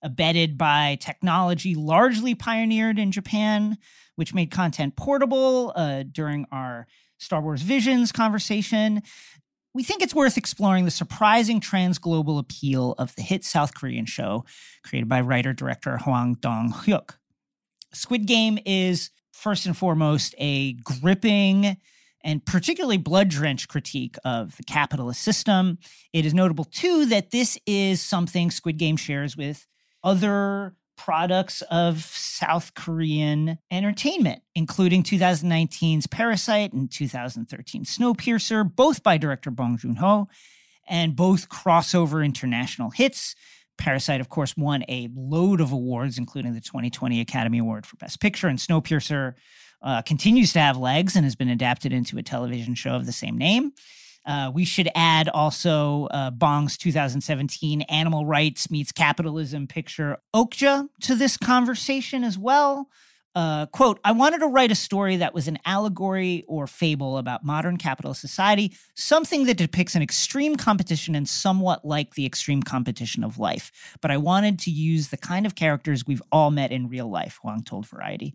abetted by technology largely pioneered in Japan, which made content portable uh, during our Star Wars Visions conversation, we think it's worth exploring the surprising trans-global appeal of the hit South Korean show created by writer-director Hwang Dong-hyuk. Squid Game is, first and foremost, a gripping and particularly blood-drenched critique of the capitalist system. It is notable, too, that this is something Squid Game shares with other products of South Korean entertainment, including twenty nineteen's Parasite and twenty thirteen's Snowpiercer, both by director Bong Joon-ho, and both crossover international hits. Parasite, of course, won a load of awards, including the twenty twenty Academy Award for Best Picture, and Snowpiercer uh, continues to have legs and has been adapted into a television show of the same name. Uh, we should add also uh, Bong's two thousand seventeen Animal Rights Meets Capitalism picture Okja to this conversation as well. Uh, quote, I wanted to write a story that was an allegory or fable about modern capitalist society, something that depicts an extreme competition and somewhat like the extreme competition of life. But I wanted to use the kind of characters we've all met in real life, Hwang told Variety.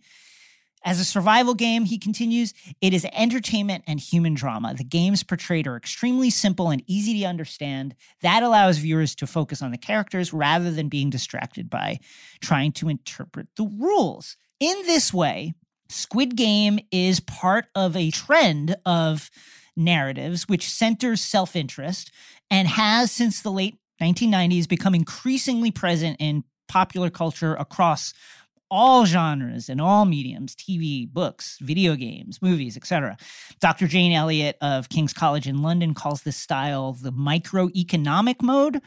As a survival game, he continues, it is entertainment and human drama. The games portrayed are extremely simple and easy to understand. That allows viewers to focus on the characters rather than being distracted by trying to interpret the rules. In this way, Squid Game is part of a trend of narratives which centers self-interest and has, since the late nineteen nineties, become increasingly present in popular culture across all genres and all mediums, T V, books, video games, movies, et cetera. Doctor Jane Elliott of King's College in London calls this style the microeconomic mode.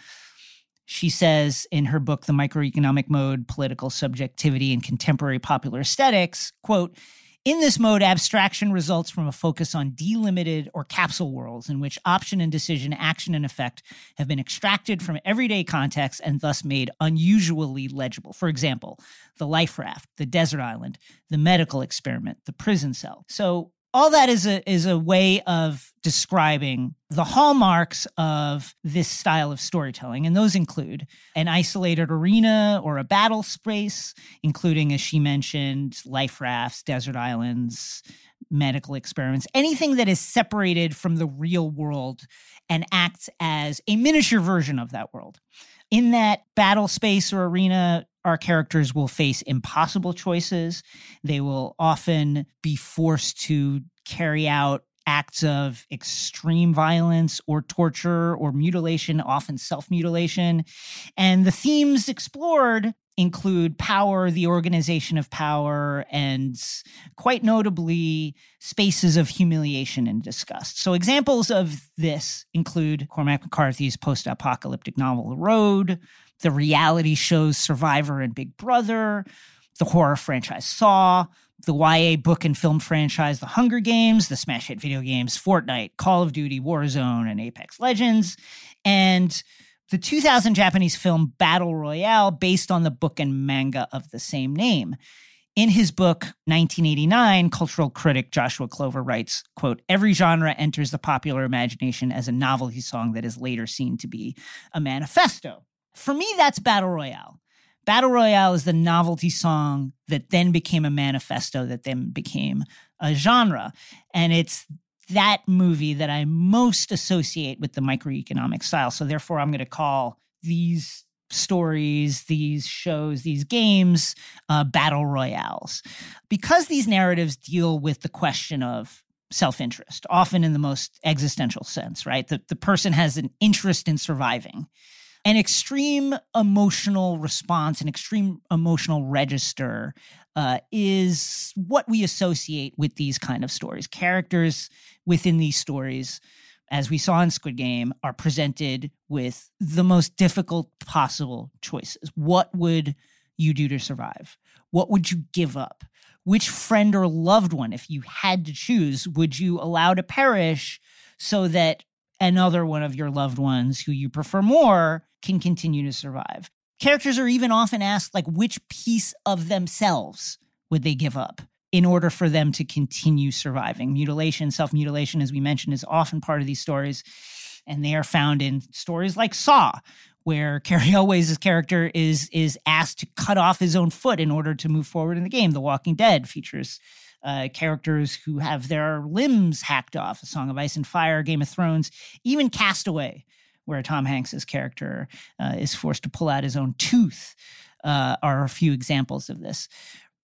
She says in her book, The Microeconomic Mode, Political Subjectivity and Contemporary Popular Aesthetics, quote, in this mode, abstraction results from a focus on delimited or capsule worlds in which option and decision, action and effect have been extracted from everyday context and thus made unusually legible. For example, the life raft, the desert island, the medical experiment, the prison cell. So all that is a is a way of describing the hallmarks of this style of storytelling, and those include an isolated arena or a battle space, including, as she mentioned, life rafts, desert islands, medical experiments, anything that is separated from the real world and acts as a miniature version of that world. In that battle space or arena, our characters will face impossible choices. They will often be forced to carry out acts of extreme violence or torture or mutilation, often self-mutilation. And the themes explored include power, the organization of power, and quite notably, spaces of humiliation and disgust. So examples of this include Cormac McCarthy's post-apocalyptic novel, The Road, the reality shows Survivor and Big Brother, the horror franchise Saw, the Y A book and film franchise The Hunger Games, the smash hit video games Fortnite, Call of Duty, Warzone, and Apex Legends, and the two thousand Japanese film Battle Royale, based on the book and manga of the same name. In his book, nineteen eighty-nine, cultural critic Joshua Clover writes, quote, "Every genre enters the popular imagination as a novelty song that is later seen to be a manifesto." For me, that's Battle Royale. Battle Royale is the novelty song that then became a manifesto, that then became a genre. And it's that movie that I most associate with the microeconomic style. So therefore, I'm going to call these stories, these shows, these games, uh, battle royales. Because these narratives deal with the question of self-interest, often in the most existential sense, right? The, the person has an interest in surviving. An extreme emotional response, an extreme emotional register uh, is what we associate with these kind of stories. Characters within these stories, as we saw in Squid Game, are presented with the most difficult possible choices. What would you do to survive? What would you give up? Which friend or loved one, if you had to choose, would you allow to perish so that another one of your loved ones who you prefer more can continue to survive? Characters are even often asked, like, which piece of themselves would they give up in order for them to continue surviving? Mutilation, self-mutilation, as we mentioned, is often part of these stories, and they are found in stories like Saw, where Carrie Elwes' character is, is asked to cut off his own foot in order to move forward in the game. The Walking Dead features Uh, characters who have their limbs hacked off, A Song of Ice and Fire, Game of Thrones, even Castaway, where Tom Hanks' character uh, is forced to pull out his own tooth, uh, are a few examples of this.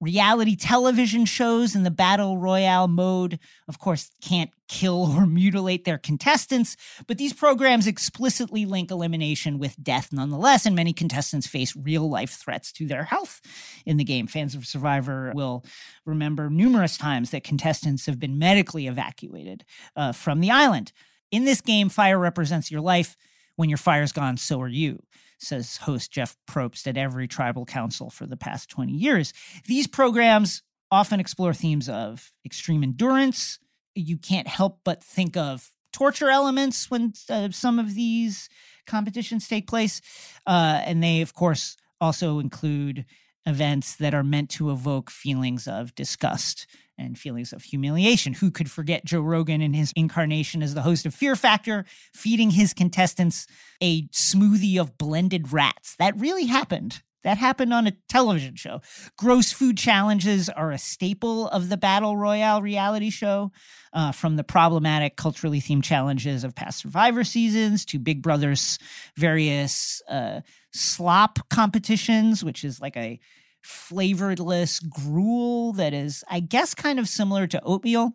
Reality television shows in the battle royale mode, of course, can't kill or mutilate their contestants, but these programs explicitly link elimination with death nonetheless, and many contestants face real-life threats to their health in the game. Fans of Survivor will remember numerous times that contestants have been medically evacuated uh, from the island. In this game, fire represents your life. When your fire's gone, so are you, says host Jeff Probst at every tribal council for the past twenty years. These programs often explore themes of extreme endurance. You can't help but think of torture elements when uh, some of these competitions take place. Uh, and they, of course, also include events that are meant to evoke feelings of disgust and feelings of humiliation. Who could forget Joe Rogan in his incarnation as the host of Fear Factor, feeding his contestants a smoothie of blended rats? That really happened. That happened on a television show. Gross food challenges are a staple of the Battle Royale reality show, uh, from the problematic culturally themed challenges of past Survivor seasons to Big Brother's various uh, slop competitions, which is like a flavorless gruel that is, I guess, kind of similar to oatmeal.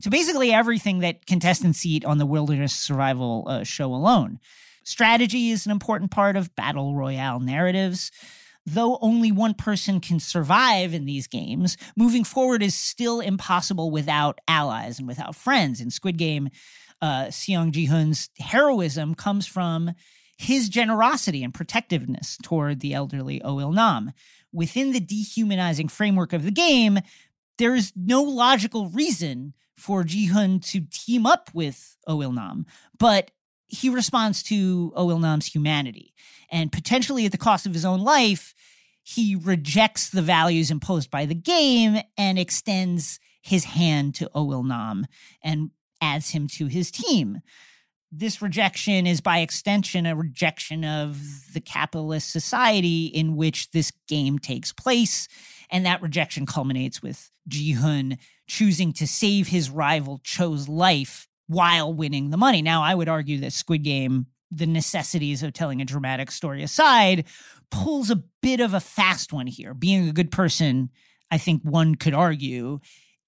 So basically everything that contestants eat on the wilderness survival uh, show alone. Strategy is an important part of battle royale narratives. Though only one person can survive in these games, moving forward is still impossible without allies and without friends. In Squid Game, uh, Seong Ji-hoon's heroism comes from his generosity and protectiveness toward the elderly Oh Il-nam. Within the dehumanizing framework of the game, there is no logical reason for Ji-hoon to team up with Oh Il-nam, but he responds to Oh Il-nam's humanity. And potentially at the cost of his own life, he rejects the values imposed by the game and extends his hand to Oh Il-nam and adds him to his team. This rejection is, by extension, a rejection of the capitalist society in which this game takes place. And that rejection culminates with Ji-hoon choosing to save his rival Cho's life while winning the money. Now, I would argue that Squid Game the necessities of telling a dramatic story aside, pulls a bit of a fast one here. Being a good person, I think one could argue,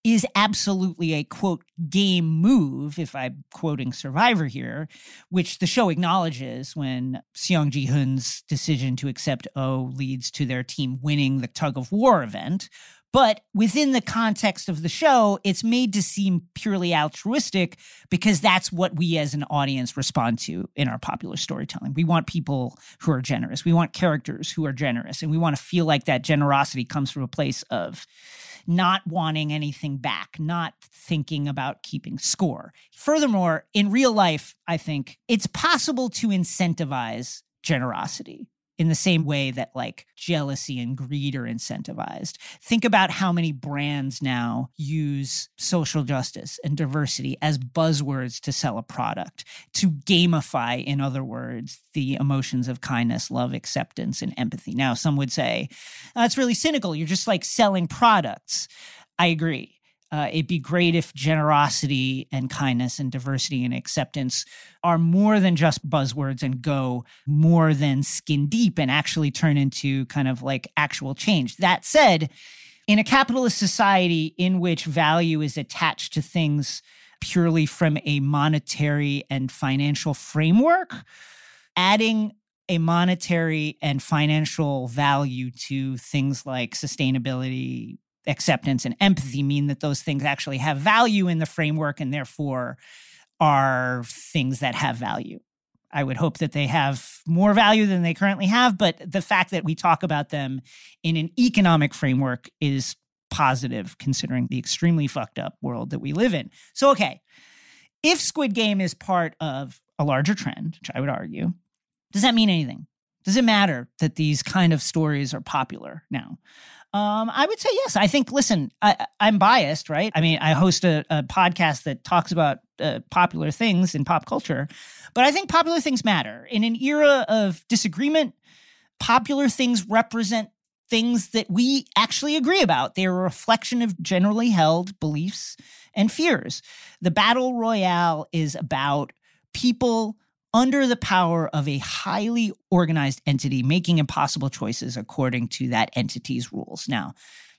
is absolutely a, quote, game move, if I'm quoting Survivor here, which the show acknowledges when Seong Ji-hoon's decision to accept Oh leads to their team winning the tug-of-war event. But within the context of the show, it's made to seem purely altruistic because that's what we as an audience respond to in our popular storytelling. We want people who are generous. We want characters who are generous. And we want to feel like that generosity comes from a place of not wanting anything back, not thinking about keeping score. Furthermore, in real life, I think it's possible to incentivize generosity in the same way that, like, jealousy and greed are incentivized. Think about how many brands now use social justice and diversity as buzzwords to sell a product, to gamify, in other words, the emotions of kindness, love, acceptance, and empathy. Now, some would say, that's really cynical. You're just, like, selling products. I agree. Uh, it'd be great if generosity and kindness and diversity and acceptance are more than just buzzwords and go more than skin deep and actually turn into kind of like actual change. That said, in a capitalist society in which value is attached to things purely from a monetary and financial framework, adding a monetary and financial value to things like sustainability, acceptance, and empathy mean that those things actually have value in the framework and therefore are things that have value. I would hope that they have more value than they currently have, but the fact that we talk about them in an economic framework is positive considering the extremely fucked up world that we live in. So, okay, if Squid Game is part of a larger trend, which I would argue, does that mean anything? Does it matter that these kind of stories are popular now? Um, I would say yes. I think, listen, I, I'm biased, right? I mean, I host a, a podcast that talks about uh, popular things in pop culture, but I think popular things matter. In an era of disagreement, popular things represent things that we actually agree about. They are a reflection of generally held beliefs and fears. The Battle Royale is about people under the power of a highly organized entity, making impossible choices according to that entity's rules. Now,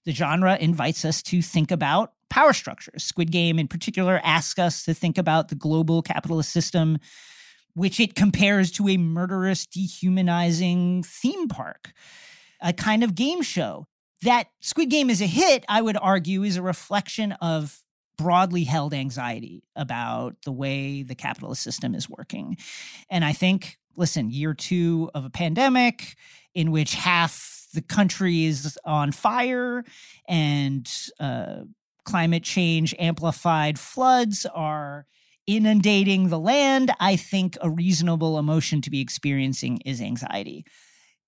the genre invites us to think about power structures. Squid Game, in particular, asks us to think about the global capitalist system, which it compares to a murderous, dehumanizing theme park, a kind of game show. That Squid Game is a hit, I would argue, is a reflection of broadly held anxiety about the way the capitalist system is working. And I think, listen, year two of a pandemic in which half the country is on fire and uh, climate change amplified floods are inundating the land, I think a reasonable emotion to be experiencing is anxiety.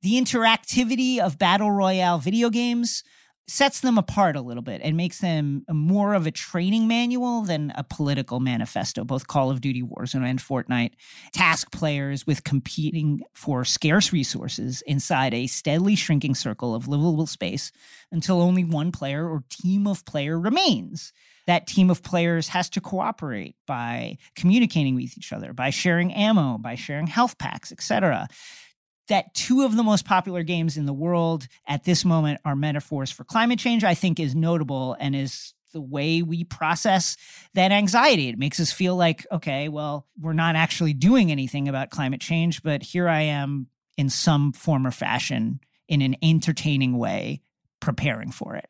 The interactivity of Battle Royale video games sets them apart a little bit and makes them more of a training manual than a political manifesto. Both Call of Duty, Warzone, and Fortnite task players with competing for scarce resources inside a steadily shrinking circle of livable space until only one player or team of player remains. That team of players has to cooperate by communicating with each other, by sharing ammo, by sharing health packs, et cetera That two of the most popular games in the world at this moment are metaphors for climate change, I think is notable and is the way we process that anxiety. It makes us feel like, okay, well, we're not actually doing anything about climate change, but here I am in some form or fashion, in an entertaining way, preparing for it.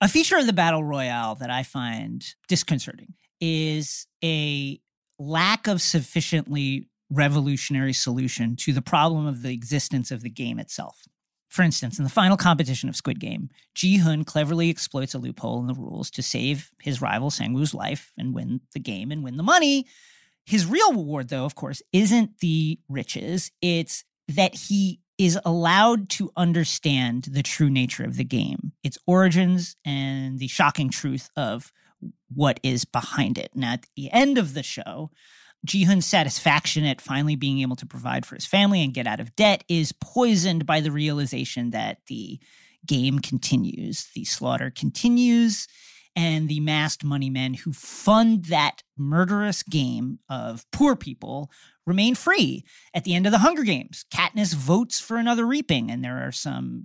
A feature of the Battle Royale that I find disconcerting is a lack of sufficiently revolutionary solution to the problem of the existence of the game itself. For instance, in the final competition of Squid Game, Ji-hoon cleverly exploits a loophole in the rules to save his rival Sang-woo's life and win the game and win the money. His real reward, though, of course, isn't the riches. It's that he is allowed to understand the true nature of the game, its origins, and the shocking truth of what is behind it. Now, at the end of the show, Ji-hoon's satisfaction at finally being able to provide for his family and get out of debt is poisoned by the realization that the game continues, the slaughter continues, and the masked money men who fund that murderous game of poor people remain free. At the end of The Hunger Games, Katniss votes for another reaping, and there are some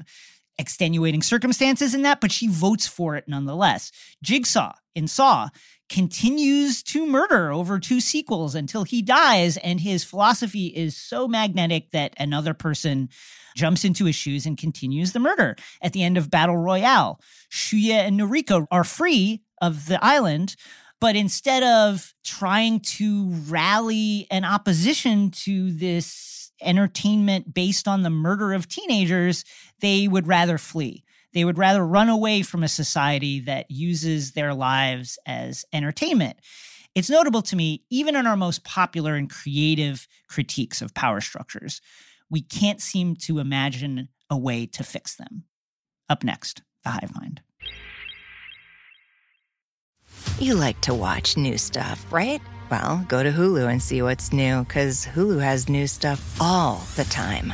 extenuating circumstances in that, but she votes for it nonetheless. Jigsaw in Saw continues to murder over two sequels until he dies, and his philosophy is so magnetic that another person jumps into his shoes and continues the murder. At the end of Battle Royale, Shuya and Noriko are free of the island, but instead of trying to rally an opposition to this entertainment based on the murder of teenagers, they would rather flee. They would rather run away from a society that uses their lives as entertainment. It's notable to me, even in our most popular and creative critiques of power structures, we can't seem to imagine a way to fix them. Up next, The Hive Mind. You like to watch new stuff, right? Well, go to Hulu and see what's new, because Hulu has new stuff all the time.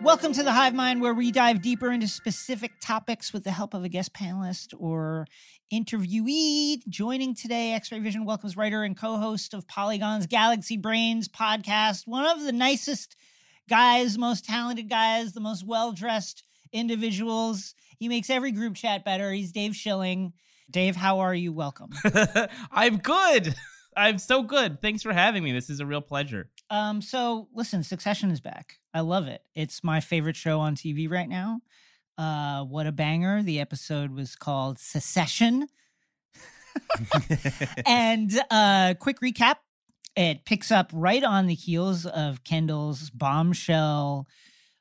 Welcome to The Hive Mind, where we dive deeper into specific topics with the help of a guest panelist or interviewee. Joining today, X-Ray Vision welcomes writer and co-host of Polygon's Galaxy Brains podcast, one of the nicest guys, most talented guys, the most well-dressed individuals. He makes every group chat better. He's Dave Schilling. Dave, how are you? Welcome. I'm good. I'm so good. Thanks for having me. This is a real pleasure. Um, so listen, Succession is back. I love it. It's my favorite show on T V right now. Uh, what a banger. The episode was called Secession. And uh, quick recap. It picks up right on the heels of Kendall's bombshell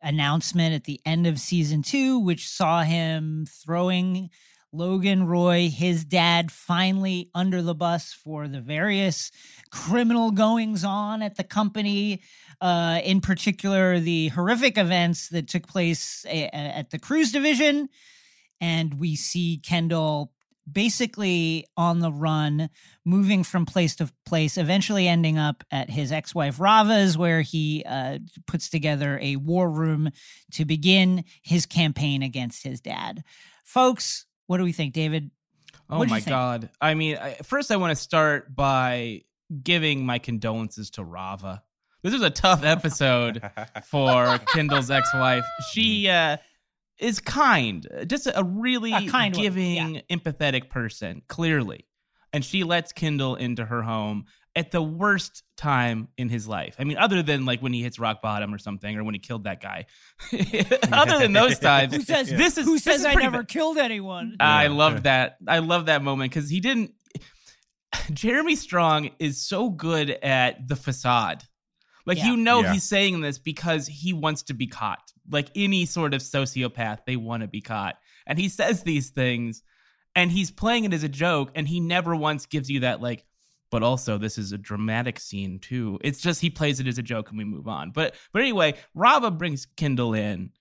announcement at the end of season two, which saw him throwing Logan Roy, his dad, finally under the bus for the various criminal goings-on at the company, uh, in particular the horrific events that took place a- a- at the cruise division. And we see Kendall basically on the run, moving from place to place, eventually ending up at his ex-wife Rava's, where he uh, puts together a war room to begin his campaign against his dad. Folks, what do we think, David? Oh, my God. I mean, I, first I want to start by giving my condolences to Rava. This was a tough episode for Kendall's ex-wife. She uh, is kind, just a really a kind giving, yeah. empathetic person, clearly. And she lets Kendall into her home at the worst time in his life. I mean, other than like when he hits rock bottom or something, or when he killed that guy. Other than those times, who says yeah. this is who says is I never bad. killed anyone? Yeah. I love that. I love that moment because he didn't. Jeremy Strong is so good at the facade. Like, yeah. you know, yeah. he's saying this because he wants to be caught. Like any sort of sociopath, they want to be caught, and he says these things, and he's playing it as a joke, and he never once gives you that like. But also, this is a dramatic scene, too. It's just he plays it as a joke and we move on. But but anyway, Rava brings Kendall in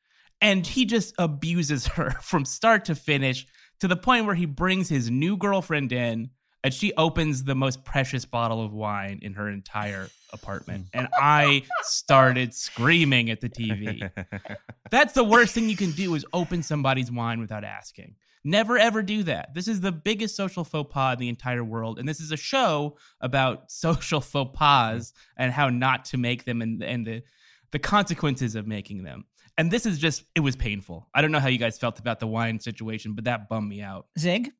and he just abuses her from start to finish, to the point where he brings his new girlfriend in and she opens the most precious bottle of wine in her entire apartment. And I started screaming at the T V. That's the worst thing you can do, is open somebody's wine without asking. Never, ever do that. This is the biggest social faux pas in the entire world. And this is a show about social faux pas and how not to make them, and, and the, the consequences of making them. And this is just, it was painful. I don't know how you guys felt about the wine situation, but that bummed me out. Zig?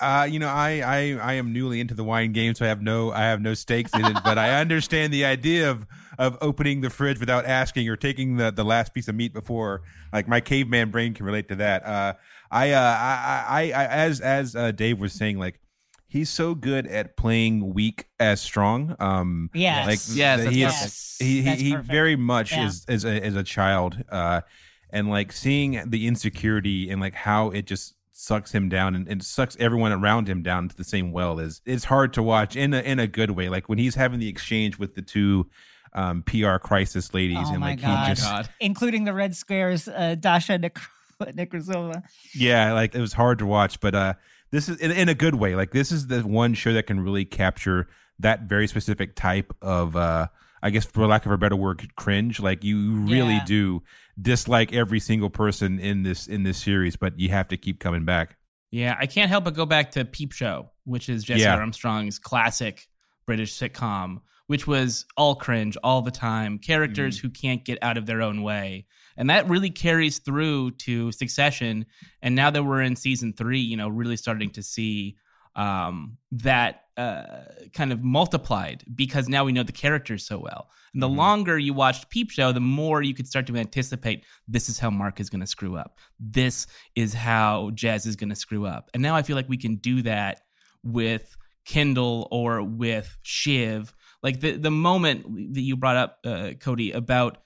Uh, you know, I, I, I am newly into the wine game, so I have no I have no stakes in it. But I understand the idea of of opening the fridge without asking, or taking the, the last piece of meat before. Like, my caveman brain can relate to that. Uh, I, uh, I, I, I as as uh, Dave was saying, like, he's so good at playing weak as strong. Um, yes, like, yes, he, is, he he, he very much yeah. is as a, as a child. Uh, and like seeing the insecurity and like how it just sucks him down and, and sucks everyone around him down to the same well is it's hard to watch in a, in a good way. Like when he's having the exchange with the two um, P R crisis ladies oh and like God. he just God. including the Red Squares, uh, Dasha Necro- Necrozova. Yeah, like it was hard to watch, but uh, this is in, in a good way. Like this is the one show that can really capture that very specific type of, uh, I guess, for lack of a better word, cringe. Like you really yeah. do dislike every single person in this in this series, but you have to keep coming back. Yeah, I can't help but go back to Peep Show, which is Jesse yeah. Armstrong's classic British sitcom, which was all cringe all the time, characters mm. who can't get out of their own way. And that really carries through to Succession. And now that we're in season three, you know, really starting to see um, that uh, kind of multiplied because now we know the characters so well. And the mm-hmm. longer you watched Peep Show, the more you could start to anticipate, this is how Mark is going to screw up. This is how Jazz is going to screw up. And now I feel like we can do that with Kendall or with Shiv. Like the, the moment that you brought up, uh, Cody, about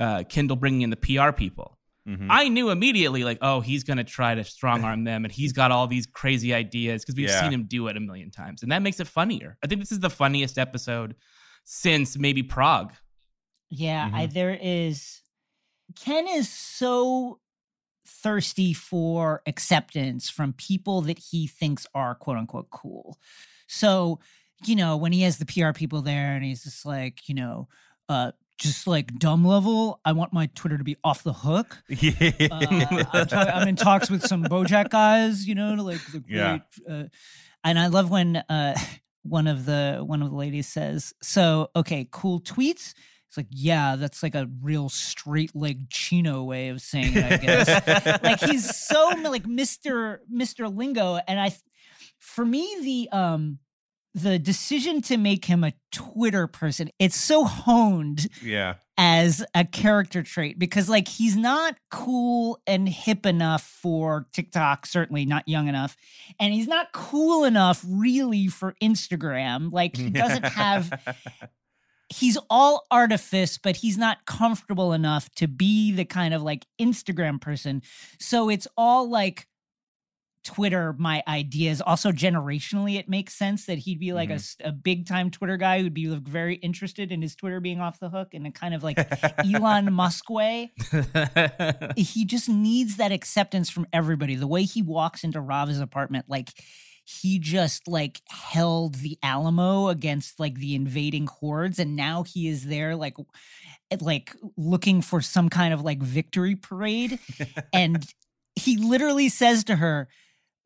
Uh, Kendall bringing in the P R people. Mm-hmm. I knew immediately, like, oh, he's going to try to strong arm them, and he's got all these crazy ideas because we've yeah. seen him do it a million times, and that makes it funnier. I think this is the funniest episode since maybe Prague. Yeah, mm-hmm. I, there is. Ken is so thirsty for acceptance from people that he thinks are quote unquote cool. So, you know, when he has the P R people there, and he's just like, you know, uh. just like dumb level, I want my Twitter to be off the hook. Yeah. Uh, I'm, t- I'm in talks with some BoJack guys, you know, to like the great. Yeah. Uh, and I love when uh, one of the one of the ladies says, "So okay, cool tweets." It's like, yeah, that's like a real straight leg Chino way of saying it, I guess. Like he's so like Mister Mister Lingo, and I, for me, the um. the decision to make him a Twitter person, it's so honed yeah. as a character trait because, like, he's not cool and hip enough for TikTok, certainly not young enough. And he's not cool enough, really, for Instagram. Like, he doesn't have... He's all artifice, but he's not comfortable enough to be the kind of, like, Instagram person. So it's all, like... Twitter, my ideas. Also, generationally, it makes sense that he'd be like mm-hmm. a, a big time Twitter guy who'd be like very interested in his Twitter being off the hook in a kind of like Elon Musk way. He just needs that acceptance from everybody. The way he walks into Rava's apartment, like he just like held the Alamo against like the invading hordes, and now he is there like like looking for some kind of like victory parade. And he literally says to her,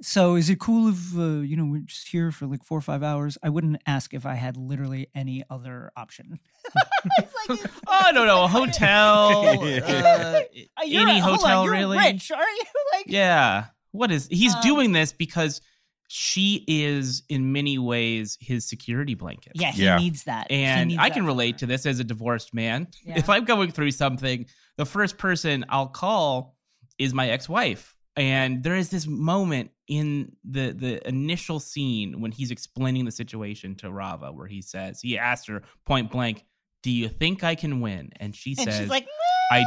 "So is it cool if, uh, you know, we're just here for like four or five hours? I wouldn't ask if I had literally any other option." It's like, it's, oh, no, no, a hotel. Uh, any hotel, on, really? You're rich, are you? Like, yeah. What is, he's um, doing this because she is in many ways his security blanket. Yeah, he yeah. needs that. And needs I can relate her. to this as a divorced man. Yeah. If I'm going through something, the first person I'll call is my ex-wife. And there is this moment in the the initial scene when he's explaining the situation to Rava, where he says, he asked her point blank, "Do you think I can win?" And she and says, she's like, I,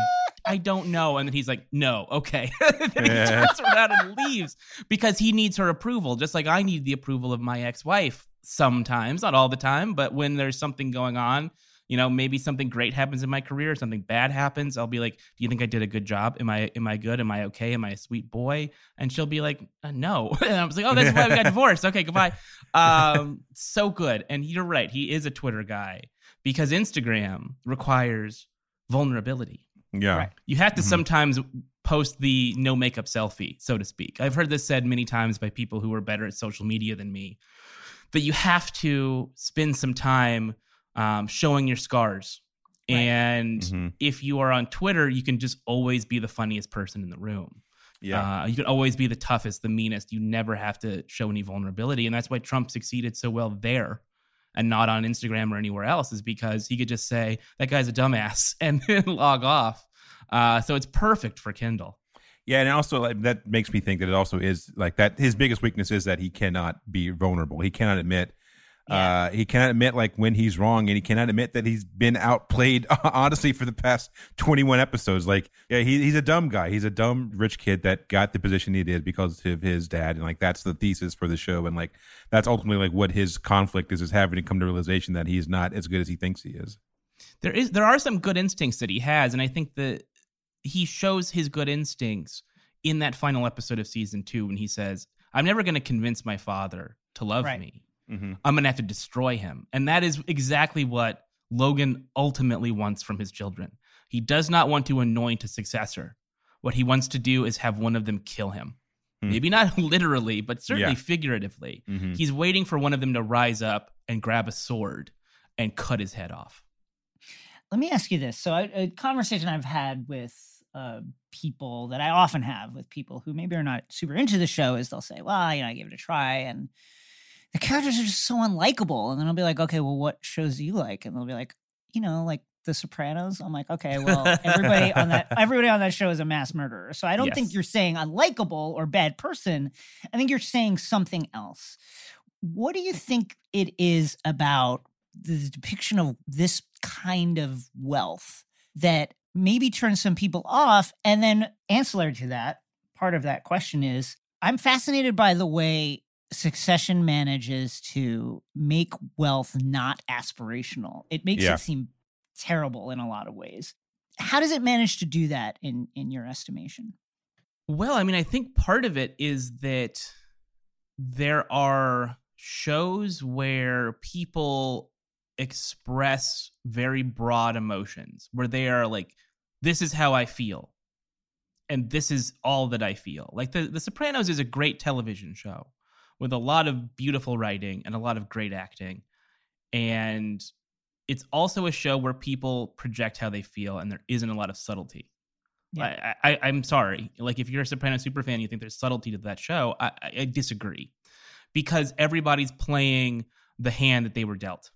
I don't know. And then he's like, "No, okay." And then he turns around and leaves because he needs her approval, just like I need the approval of my ex-wife sometimes, not all the time, but when there's something going on. You know, maybe something great happens in my career, something bad happens. I'll be like, "Do you think I did a good job? Am I am I good? Am I okay? Am I a sweet boy?" And she'll be like, uh, "No." And I was like, "Oh, that's why we got divorced. Okay, goodbye." Um, so good. And you're right. He is a Twitter guy because Instagram requires vulnerability. Yeah. Right? You have to mm-hmm. sometimes post the no makeup selfie, so to speak. I've heard this said many times by people who are better at social media than me, that you have to spend some time Um, showing your scars. Right. And mm-hmm. if you are on Twitter, you can just always be the funniest person in the room. Yeah, uh, you can always be the toughest, the meanest. You never have to show any vulnerability. And that's why Trump succeeded so well there and not on Instagram or anywhere else, is because he could just say, "That guy's a dumbass," and then log off. Uh, so it's perfect for Kendall. Yeah, and also like, that makes me think that it also is like that his biggest weakness is that he cannot be vulnerable. He cannot admit Yeah. Uh, he cannot admit like when he's wrong, and he cannot admit that he's been outplayed honestly for the past twenty-one episodes. Like, yeah, he, he's a dumb guy. He's a dumb rich kid that got the position he did because of his dad, and like that's the thesis for the show, and like that's ultimately like what his conflict is is having to come to realization that he's not as good as he thinks he is. There is there are some good instincts that he has, and I think that he shows his good instincts in that final episode of season two when he says, "I'm never going to convince my father to love right. me." Mm-hmm. I'm going to have to destroy him. And that is exactly what Logan ultimately wants from his children. He does not want to anoint a successor. What he wants to do is have one of them kill him. Mm-hmm. Maybe not literally, but certainly yeah. figuratively. Mm-hmm. He's waiting for one of them to rise up and grab a sword and cut his head off. Let me ask you this. So a, a conversation I've had with uh, people that I often have with people who maybe are not super into the show is they'll say, well, you know, I gave it a try and the characters are just so unlikable. And then I'll be like, okay, well, what shows do you like? And they'll be like, you know, like The Sopranos. I'm like, okay, well, everybody on that everybody on that show is a mass murderer. So I don't yes. think you're saying unlikable or bad person. I think you're saying something else. What do you think it is about the depiction of this kind of wealth that maybe turns some people off? And then ancillary to that, part of that question is, I'm fascinated by the way Succession manages to make wealth not aspirational. It makes yeah. it seem terrible in a lot of ways. How does it manage to do that in, in your estimation? Well, I mean, I think part of it is that there are shows where people express very broad emotions, where they are like, this is how I feel, and this is all that I feel. Like The, the Sopranos is a great television show with a lot of beautiful writing and a lot of great acting. And it's also a show where people project how they feel, and there isn't a lot of subtlety. Yeah. I, I, I'm sorry. Like, if you're a Soprano superfan, you think there's subtlety to that show, I, I disagree. Because everybody's playing the hand that they were dealt.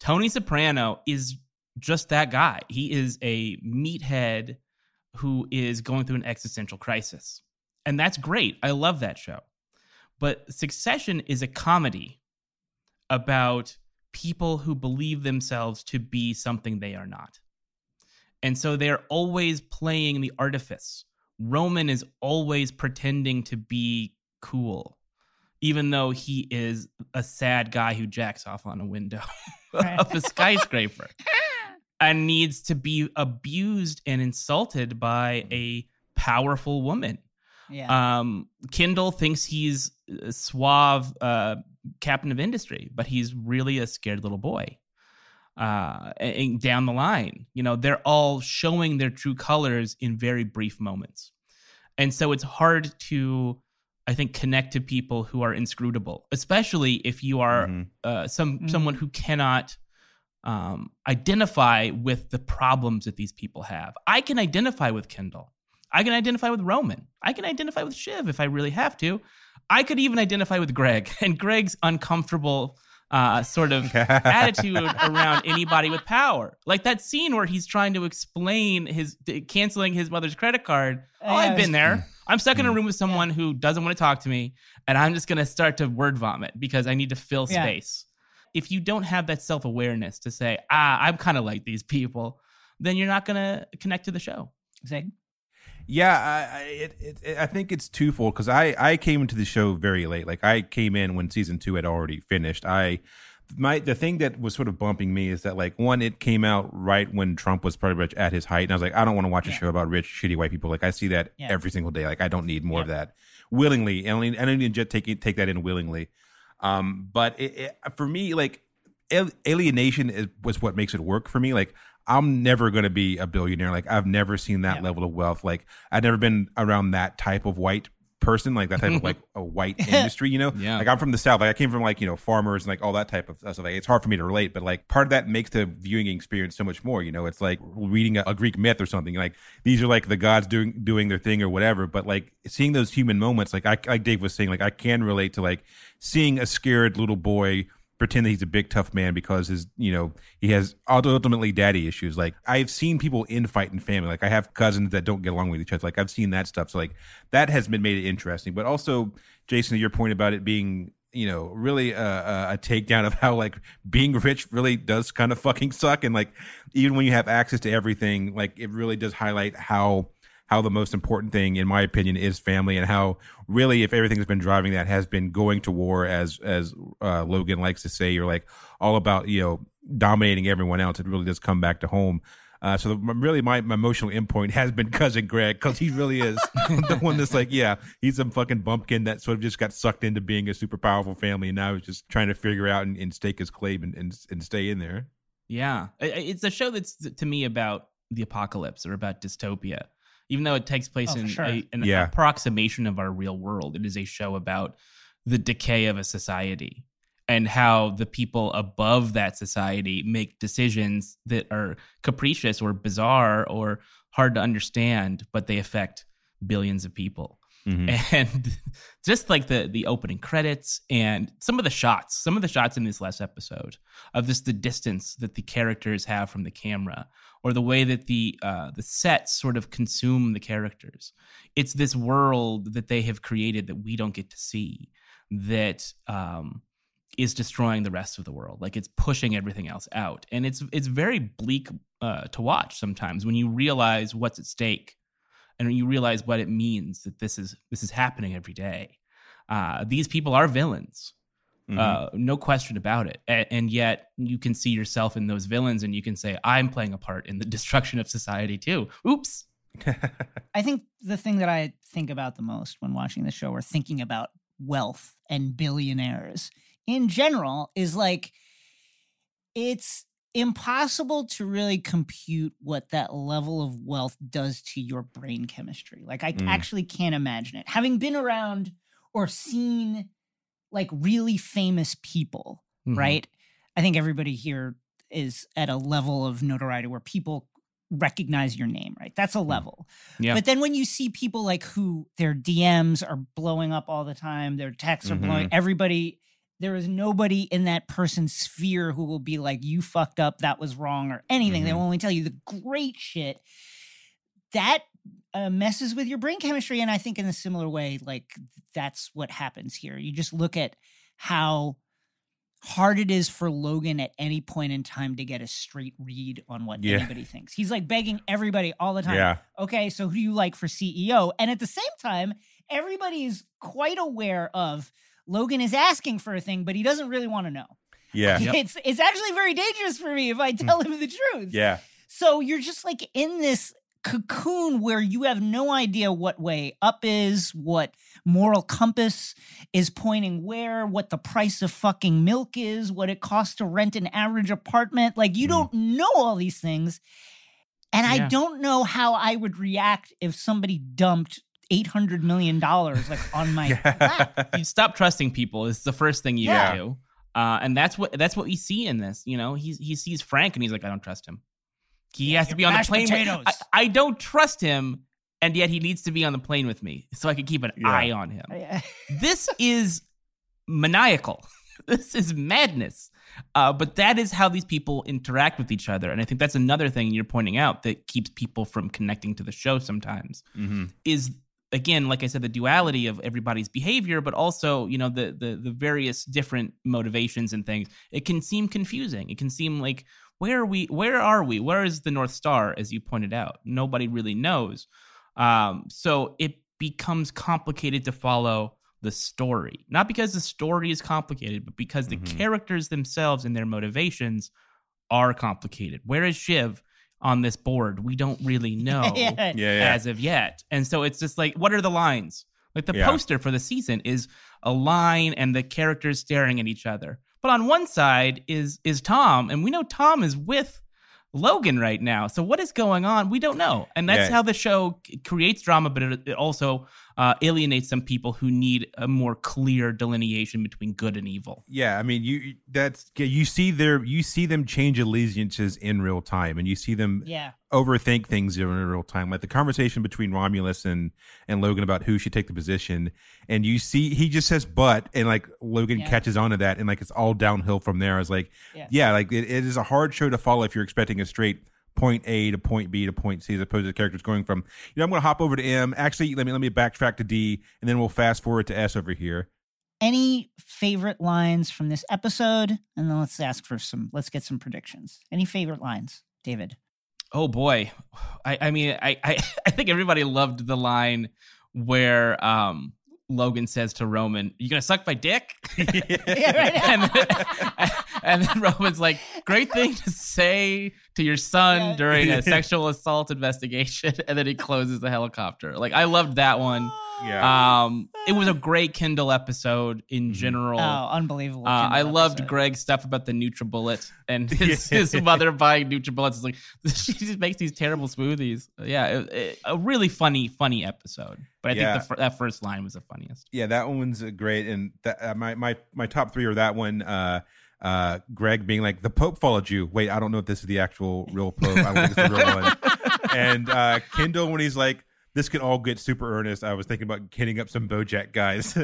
Tony Soprano is just that guy. He is a meathead who is going through an existential crisis. And that's great. I love that show. But Succession is a comedy about people who believe themselves to be something they are not. And so they're always playing the artifice. Roman is always pretending to be cool, even though he is a sad guy who jacks off on a window of a skyscraper and needs to be abused and insulted by a powerful woman. Yeah. Um, Kendall thinks he's a suave uh, captain of industry, but he's really a scared little boy. Uh, and, and down the line, you know, they're all showing their true colors in very brief moments. And so it's hard to, I think, connect to people who are inscrutable, especially if you are mm-hmm. uh, some mm-hmm. someone who cannot um, identify with the problems that these people have. I can identify with Kendall. I can identify with Roman. I can identify with Shiv if I really have to. I could even identify with Greg and Greg's uncomfortable uh, sort of attitude around anybody with power. Like that scene where he's trying to explain his canceling his mother's credit card. Oh, uh, I've been there. I'm stuck in a room with someone yeah. who doesn't want to talk to me, and I'm just going to start to word vomit because I need to fill yeah. space. If you don't have that self-awareness to say, ah, I'm kind of like these people, then you're not going to connect to the show. Exactly. Yeah, I, it, it, I think it's twofold because I, I came into the show very late. Like I came in when season two had already finished. I my the thing that was sort of bumping me is that like one, it came out right when Trump was pretty much at his height, and I was like, I don't want to watch a yeah. show about rich, shitty white people. Like I see that yeah. every single day. Like I don't need more yeah. of that willingly. And I don't need to take take that in willingly. Um, but it, it, for me, like alienation is, was what makes it work for me. Like. I'm never going to be a billionaire. Like I've never seen that yeah. level of wealth. Like I've never been around that type of white person, like that type of like a white industry, you know, yeah. like I'm from the South. Like I came from like, you know, farmers and like all that type of stuff. So, like, it's hard for me to relate, but like part of that makes the viewing experience so much more, you know, it's like reading a, a Greek myth or something. Like these are like the gods doing, doing their thing or whatever. But like seeing those human moments, like I, like Dave was saying, like I can relate to like seeing a scared little boy pretend that he's a big tough man because his, you know, he has ultimately daddy issues. Like I've seen people infight in family. Like I have cousins that don't get along with each other. Like I've seen that stuff. So like that has been made it interesting. But also, Jason, to your point about it being you know, really a, a takedown of how like being rich really does kind of fucking suck. And like, even when you have access to everything, like it really does highlight how, how the most important thing, in my opinion, is family, and how really, if everything has been driving that, has been going to war, as as uh, Logan likes to say, you're like all about, you know, dominating everyone else. It really does come back to home. Uh, so the, really, my, my emotional endpoint has been Cousin Greg, because he really is the one that's like, yeah, he's some fucking bumpkin that sort of just got sucked into being a super powerful family, and now he's just trying to figure out and, and stake his claim and, and and stay in there. Yeah, it's a show that's to me about the apocalypse or about dystopia. Even though it takes place oh, in sure. a, an yeah. approximation of our real world, it is a show about the decay of a society and how the people above that society make decisions that are capricious or bizarre or hard to understand, but they affect billions of people. Mm-hmm. And just like the the opening credits and some of the shots, some of the shots in this last episode of just the distance that the characters have from the camera, or the way that the uh, the sets sort of consume the characters. It's this world that they have created that we don't get to see, that um, is destroying the rest of the world. Like, it's pushing everything else out, and it's it's very bleak uh, to watch sometimes when you realize what's at stake. And you realize what it means that this is this is happening every day. Uh, these people are villains, mm-hmm. uh, no question about it. A- and yet you can see yourself in those villains, and you can say, I'm playing a part in the destruction of society too. Oops. I think the thing that I think about the most when watching the show, or thinking about wealth and billionaires in general, is like, it's impossible to really compute what that level of wealth does to your brain chemistry. Like, I mm. actually can't imagine it. Having been around or seen like really famous people, mm-hmm. right? I think everybody here is at a level of notoriety where people recognize your name, right? That's a level. Yeah. But then when you see people like who their D Ms are blowing up all the time, their texts mm-hmm. are blowing, everybody... There is nobody in that person's sphere who will be like, you fucked up, that was wrong, or anything. Mm-hmm. They will only tell you the great shit. That uh, messes with your brain chemistry. And I think in a similar way, like, that's what happens here. You just look at how hard it is for Logan at any point in time to get a straight read on what yeah. anybody thinks. He's like begging everybody all the time. Yeah. Okay, so who do you like for C E O? And at the same time, everybody is quite aware of... Logan is asking for a thing, but he doesn't really want to know. Yeah. Yep. It's it's actually very dangerous for me if I tell him the truth. Yeah. So you're just like in this cocoon where you have no idea what way up is, what moral compass is pointing where, what the price of fucking milk is, what it costs to rent an average apartment. Like, you mm. don't know all these things. And yeah. I don't know how I would react if somebody dumped eight hundred million dollars like on my lap. You stop trusting people. It's the first thing you yeah. do. Uh, and that's what that's what we see in this. You know, he's, he sees Frank and he's like, I don't trust him. He yeah, has to be on the plane. With, I, I don't trust him. And yet he needs to be on the plane with me so I can keep an yeah. eye on him. Yeah. This is maniacal. This is madness. Uh, but that is how these people interact with each other. And I think that's another thing you're pointing out that keeps people from connecting to the show sometimes mm-hmm. is, again, like I said, the duality of everybody's behavior, but also, you know, the, the the various different motivations and things. It can seem confusing. It can seem like, where are we? Where are we? Where is the North Star, as you pointed out? Nobody really knows. Um, so it becomes complicated to follow the story. Not because the story is complicated, but because the mm-hmm. characters themselves and their motivations are complicated. Where is Shiv on this board? We don't really know yeah. Yeah, yeah. as of yet. And so it's just like, what are the lines? Like, the yeah. poster for the season is a line and the characters staring at each other. But on one side is is Tom, and we know Tom is with Logan right now. So what is going on? We don't know. And that's yeah. how the show creates drama, but it, it also uh, alienates some people who need a more clear delineation between good and evil. Yeah, I mean, you that's you see their you see them change allegiances in real time, and you see them yeah. overthink things in real time. Like the conversation between Romulus and, and Logan about who should take the position, and you see he just says but, and like Logan yeah. catches on to that, and like it's all downhill from there. I was like, yeah, yeah like it, it is a hard show to follow if you're expecting a straight point A to point B to point C, as opposed to the characters going from, you know, I'm going to hop over to M. Actually, let me let me backtrack to D, and then we'll fast forward to S over here. any favorite lines from this episode? And then let's ask for some, let's get some predictions. Any favorite lines, David? Oh boy. I, I mean, I, I, I think everybody loved the line where, um, Logan says to Roman, "You gonna suck my dick?" Yeah, right. and, then, and then Roman's like, "Great thing to say to your son yeah. during a sexual assault investigation." And then he closes the helicopter. Like, I loved that one. Yeah. Um, it was a great Kindle episode in general. Oh, unbelievable! Uh, I loved episode. Greg's stuff about the NutriBullet and his, his mother buying NutriBullets. It's like she just makes these terrible smoothies. Yeah, it, it, a really funny, funny episode. But I yeah. think the, that first line was the funniest. Yeah, that one's great. And that, uh, my my my top three are that one. Uh, uh, Greg being like, "The Pope followed you." Wait, I don't know if this is the actual real Pope. I don't think it's the real one. And uh, Kindle when he's like, "This could all get super earnest. I was thinking about hitting up some BoJack guys."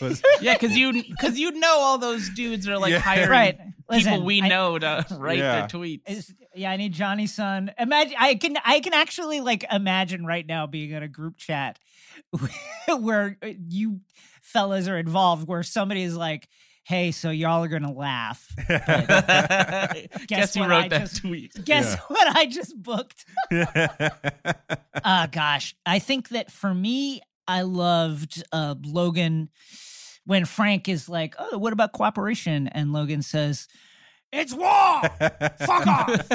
was- yeah, because you because you know all those dudes are like yeah. hiring right. Listen, people we I, know to write yeah. their tweets. Yeah, I need Johnny's son. Imagine I can I can actually like imagine right now being in a group chat where you fellas are involved, where somebody is like, "Hey, so y'all are gonna laugh. Guess, guess who wrote I that just, tweet? Guess yeah. what I just booked." uh gosh, I think that for me, I loved uh, Logan when Frank is like, "Oh, what about cooperation?" And Logan says, "It's war. Fuck off."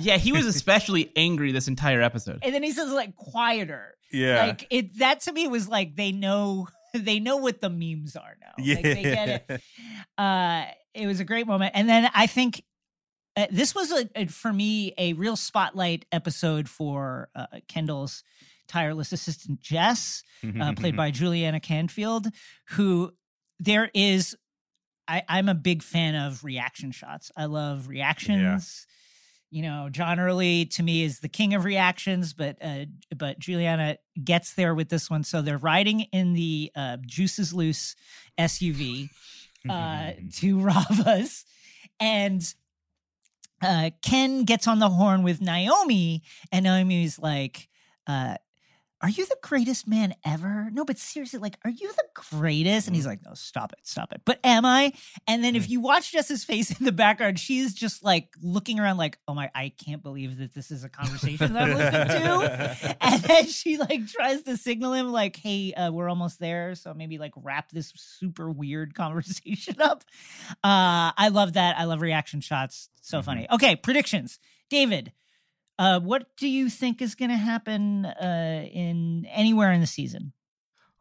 Yeah, he was especially angry this entire episode. And then he says, like, "Quieter." Yeah, like it. That to me was like they know. They know what the memes are now. Yeah. Like they get it. Uh, it was a great moment. And then I think uh, this was, a, a, for me, a real spotlight episode for uh, Kendall's tireless assistant, Jess, uh, played by Juliana Canfield, who there is, I, I'm a big fan of reaction shots. I love reactions. Yeah. You know, John Early to me is the king of reactions, but uh, but Juliana gets there with this one. So they're riding in the uh, Juices Loose S U V uh, to Rava's, and uh, Ken gets on the horn with Naomi, and Naomi's like, uh, "Are you the greatest man ever? No, but seriously, like, are you the greatest?" And he's like, "No, stop it, stop it. But am I?" And then if you watch Jess's face in the background, she's just like looking around like, "Oh my, I can't believe that this is a conversation that I'm listening to." And then she like tries to signal him like, "Hey, uh, we're almost there. So maybe like wrap this super weird conversation up." Uh, I love that. I love reaction shots. So mm-hmm. funny. Okay, predictions. David. Uh, what do you think is going to happen uh, in anywhere in the season?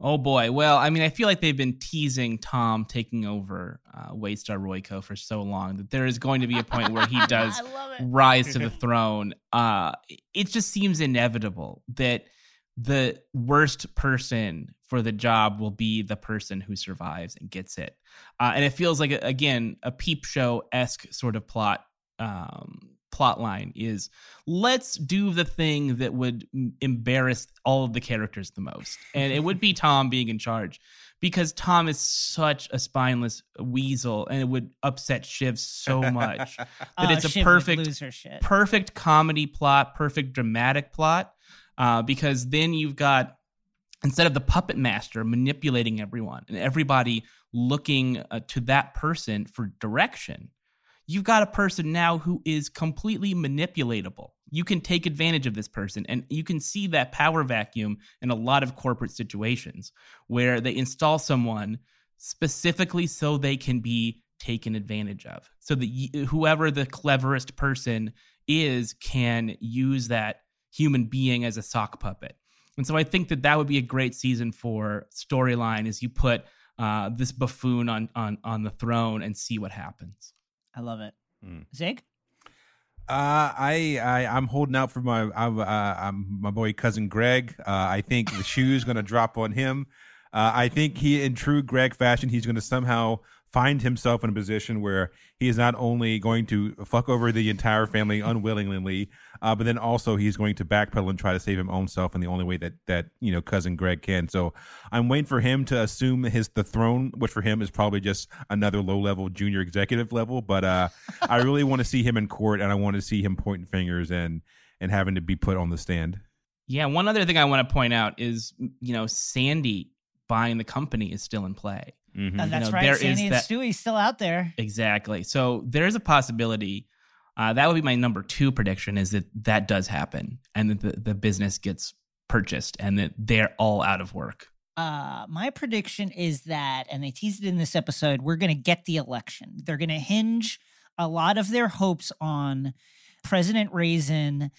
Oh, boy. Well, I mean, I feel like they've been teasing Tom taking over uh, Waystar Royko for so long that there is going to be a point where he does rise to the throne. Uh, it just seems inevitable that the worst person for the job will be the person who survives and gets it. Uh, and it feels like, again, a peep show-esque sort of plot. Um plot line is let's do the thing that would embarrass all of the characters the most. And it would be Tom being in charge because Tom is such a spineless weasel and it would upset Shiv so much that oh, it's a Shiv perfect, would lose her shit. perfect comedy plot, perfect dramatic plot. Uh, because then you've got, instead of the puppet master manipulating everyone and everybody looking uh, to that person for direction, you've got a person now who is completely manipulatable. You can take advantage of this person, and you can see that power vacuum in a lot of corporate situations where they install someone specifically so they can be taken advantage of, so that you, whoever the cleverest person is can use that human being as a sock puppet. And so I think that that would be a great season for storyline as you put uh, this buffoon on, on, on the throne and see what happens. I love it. Mm. Zig? Uh, I, I, I'm holding out for my I'm, uh, I'm my boy cousin Greg. Uh, I think the shoe's going to drop on him. Uh, I think he, in true Greg fashion, he's going to somehow find himself in a position where he is not only going to fuck over the entire family unwillingly, uh, but then also he's going to backpedal and try to save his own self in the only way that, that you know, cousin Greg can. So I'm waiting for him to assume his the throne, which for him is probably just another low-level junior executive level. But uh, I really want to see him in court, and I want to see him pointing fingers and and having to be put on the stand. Yeah, one other thing I want to point out is, you know, Sandy buying the company is still in play. Mm-hmm. Oh, that's you know, right. Sandy and that... Stewie's still out there. Exactly. So there is a possibility. Uh, that would be my number two prediction, is that that does happen and that the, the business gets purchased and that they're all out of work. Uh, my prediction is that, and they teased it in this episode, we're going to get the election. They're going to hinge a lot of their hopes on President Raisin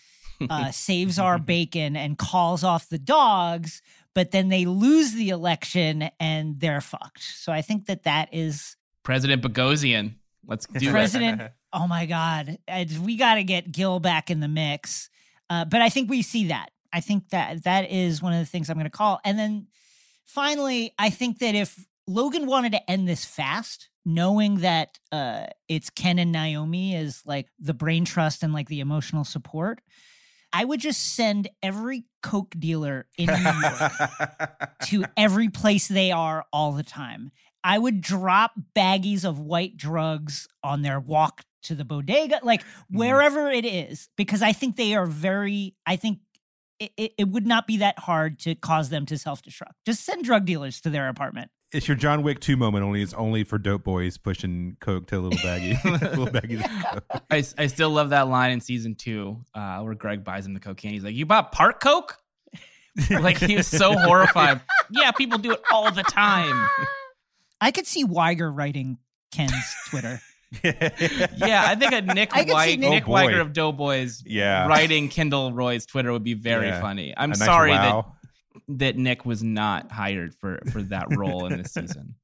uh, saves our bacon and calls off the dogs, but then they lose the election and they're fucked. So I think that that is... President Boghossian. Let's do President, it. Oh my God. We got to get Gil back in the mix. Uh, but I think we see that. I think that that is one of the things I'm going to call. And then finally, I think that if Logan wanted to end this fast, knowing that uh, it's Ken and Naomi as like the brain trust and like the emotional support, I would just send every Coke dealer in New York to every place they are all the time. I would drop baggies of white drugs on their walk to the bodega, like wherever it is, because I think they are very, I think it, it, it would not be that hard to cause them to self-destruct. Just send drug dealers to their apartment. It's your John Wick two moment, only it's only for dope boys pushing Coke to a little baggie. little baggies of Coke. I, I still love that line in season two uh, where Greg buys him the cocaine. He's like, you bought Park Coke? Like he was so horrified. Yeah, people do it all the time. I could see Weiger writing Ken's Twitter. Yeah, I think a Nick Weiger, Nick, Nick oh Weiger of Doughboys yeah. writing Kendall Roy's Twitter would be very yeah. funny. I'm nice sorry wow. that that Nick was not hired for, for that role in this season.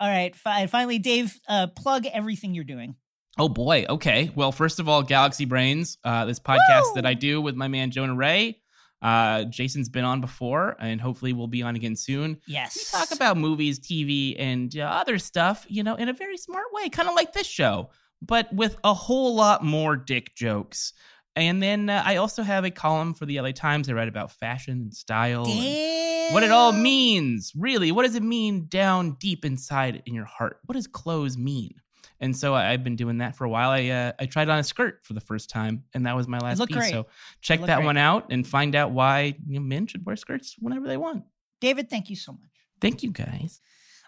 All right. Fi- finally, Dave, uh, plug everything you're doing. Oh, boy. Okay. Well, first of all, Galaxy Brains, uh, this podcast Woo! That I do with my man Jonah Ray. Uh, Jason's been on before, and hopefully we'll be on again soon. Yes. We talk about movies, T V, and uh, other stuff, you know, in a very smart way, kind of like this show, but with a whole lot more dick jokes. And then uh, I also have a column for the L A Times. I write about fashion and style and what it all means. Really, what does it mean down deep inside in your heart? What does clothes mean? And so I've been doing that for a while. I uh, I tried on a skirt for the first time, and that was my last piece. Great. So check that great. one out and find out why you know, men should wear skirts whenever they want. David, thank you so much. Thank you, guys.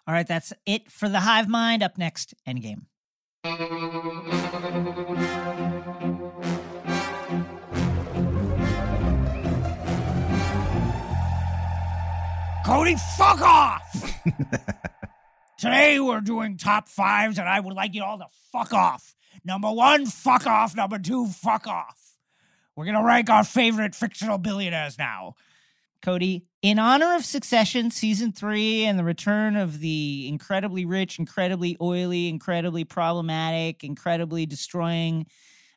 All right, that's it for The Hive Mind. Up next, Endgame. Cody, fuck off! Today we're doing top fives, and I would like you all to fuck off. Number one, fuck off. Number two, fuck off. We're going to rank our favorite fictional billionaires now. Cody, in honor of Succession Season three and the return of the incredibly rich, incredibly oily, incredibly problematic, incredibly destroying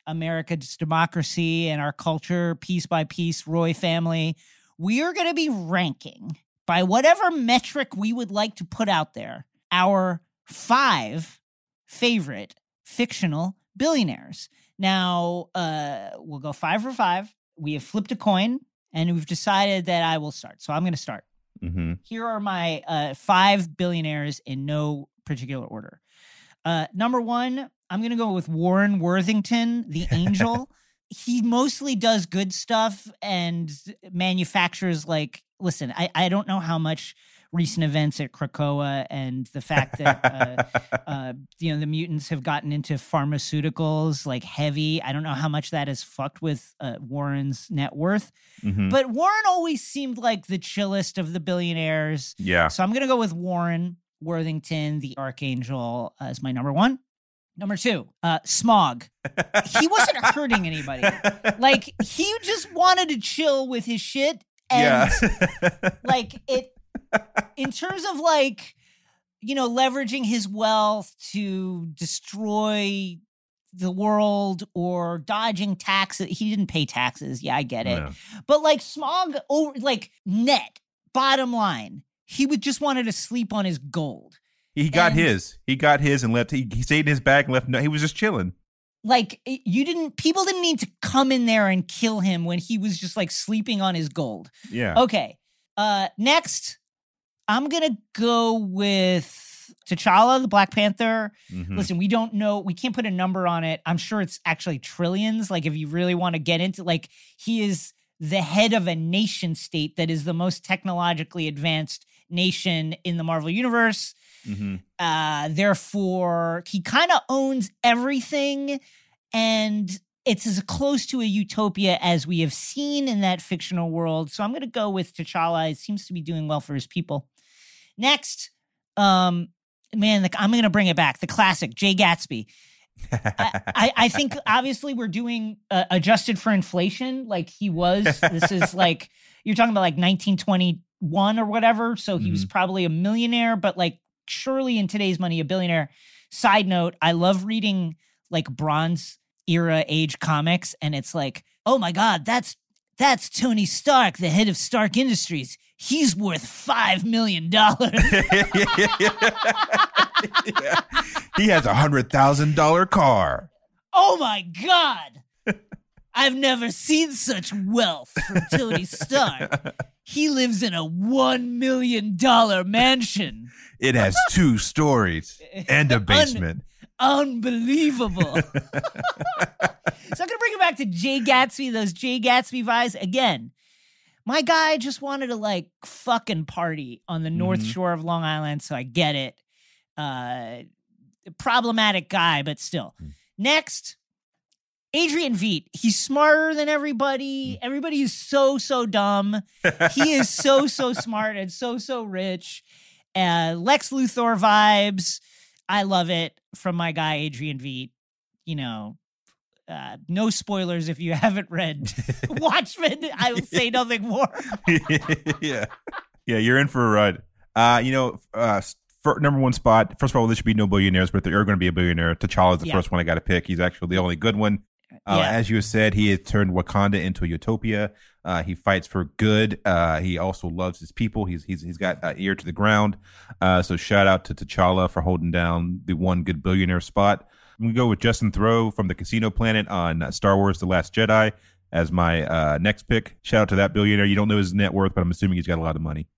America's democracy and our culture, piece by piece, Roy family, we are going to be ranking, by whatever metric we would like to put out there, our five favorite fictional billionaires. Now, uh, we'll go five for five. We have flipped a coin, and we've decided that I will start. So I'm going to start. Mm-hmm. Here are my uh, five billionaires in no particular order. Uh, number one, I'm going to go with Warren Worthington, the angel. He mostly does good stuff and manufactures, like, listen, I, I don't know how much recent events at Krakoa and the fact that, uh, uh, you know, the mutants have gotten into pharmaceuticals like heavy. I don't know how much that has fucked with uh, Warren's net worth. Mm-hmm. But Warren always seemed like the chillest of the billionaires. Yeah. So I'm going to go with Warren Worthington, the Archangel, as my number one. Number two, uh, Smog. He wasn't hurting anybody. Like, he just wanted to chill with his shit. And yeah. like it, in terms of like, you know, leveraging his wealth to destroy the world or dodging taxes. He didn't pay taxes. Yeah, I get it. Yeah. But like Smog, over, like net, bottom line, he would just wanted to sleep on his gold. He got and, his. He got his and left. He, he stayed in his bag and left. No, he was just chilling. Like, you didn't, people didn't need to come in there and kill him when he was just like sleeping on his gold. Yeah. Okay. Uh, next, I'm going to go with T'Challa, the Black Panther. Mm-hmm. Listen, we don't know. We can't put a number on it. I'm sure it's actually trillions. Like, if you really want to get into, like, he is the head of a nation state that is the most technologically advanced nation in the Marvel Universe. Mm-hmm. Uh, therefore, he kind of owns everything, and it's as close to a utopia as we have seen in that fictional world. So I'm going to go with T'Challa. He seems to be doing well for his people. Next, um, man, the, I'm going to bring it back. The classic, Jay Gatsby. I, I, I think, obviously, we're doing uh, adjusted for inflation like he was. This is like, you're talking about like nineteen twenty-one or whatever. So he mm-hmm. was probably a millionaire, but like, surely in today's money, a billionaire. Side note, I love reading like Bronze Era age comics, and it's like, oh my God, that's that's Tony Stark, the head of Stark Industries. He's worth five million dollars. Yeah. He has a one hundred thousand dollars car. Oh my God. I've never seen such wealth from Tony Stark. He lives in a one million dollars mansion. It has two stories and a basement. Un- unbelievable. So I'm going to bring it back to Jay Gatsby, those Jay Gatsby vibes. Again, my guy just wanted to like fucking party on the mm-hmm. North Shore of Long Island, so I get it. Uh, problematic guy, but still. Mm. Next, Adrian Veidt. He's smarter than everybody. Mm. Everybody is so, so dumb. He is so, so smart and so, so rich. Uh, Lex Luthor vibes. I love it from my guy, Adrian Veidt. You know, uh, no spoilers if you haven't read Watchmen. I will say nothing more. Yeah. Yeah, you're in for a ride. Uh, you know, uh, for number one spot, first of all, there should be no billionaires, but if there are going to be a billionaire, T'Challa is the yeah. first one I got to pick. He's actually the only good one. Uh, yeah. As you said, he has turned Wakanda into a utopia. Uh, he fights for good. Uh, he also loves his people. He's he's he's got an ear to the ground. Uh, so shout out to T'Challa for holding down the one good billionaire spot. I'm going to go with Justin Theroux from the Casino Planet on Star Wars The Last Jedi as my uh, next pick. Shout out to that billionaire. You don't know his net worth, but I'm assuming he's got a lot of money.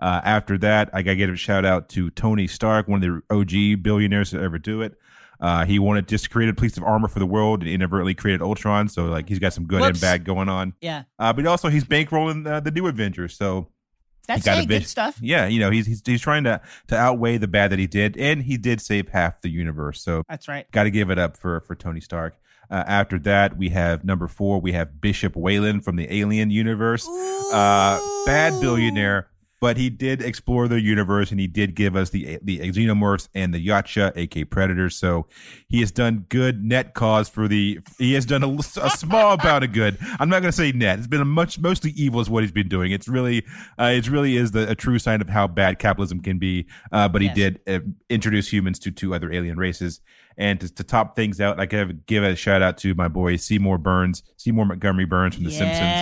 Uh, after that, I got to give a shout out to Tony Stark, one of the O G billionaires to ever do it. Uh, he wanted just created a piece of armor for the world and inadvertently created Ultron. So like he's got some good Whoops. and bad going on. Yeah. Uh, but also he's bankrolling uh, the new Avengers. So that's got hey, good stuff. Yeah. You know, he's, he's he's trying to to outweigh the bad that he did. And he did save half the universe. So that's right. Got to give it up for, for Tony Stark. Uh, after that, we have number four. We have Bishop Wayland from the Alien universe. Uh, bad billionaire. But he did explore the universe, and he did give us the the xenomorphs and the Yatsha, aka predators. So he has done good net cause for the. He has done a, a small amount of good. I'm not going to say net. It's been a much mostly evil is what he's been doing. It's really, uh, it really is the a true sign of how bad capitalism can be. Uh, but yes. he did uh, introduce humans to two other alien races. And to, to top things out, I could give a shout out to my boy Seymour Burns, Seymour Montgomery Burns from The yes, Simpsons.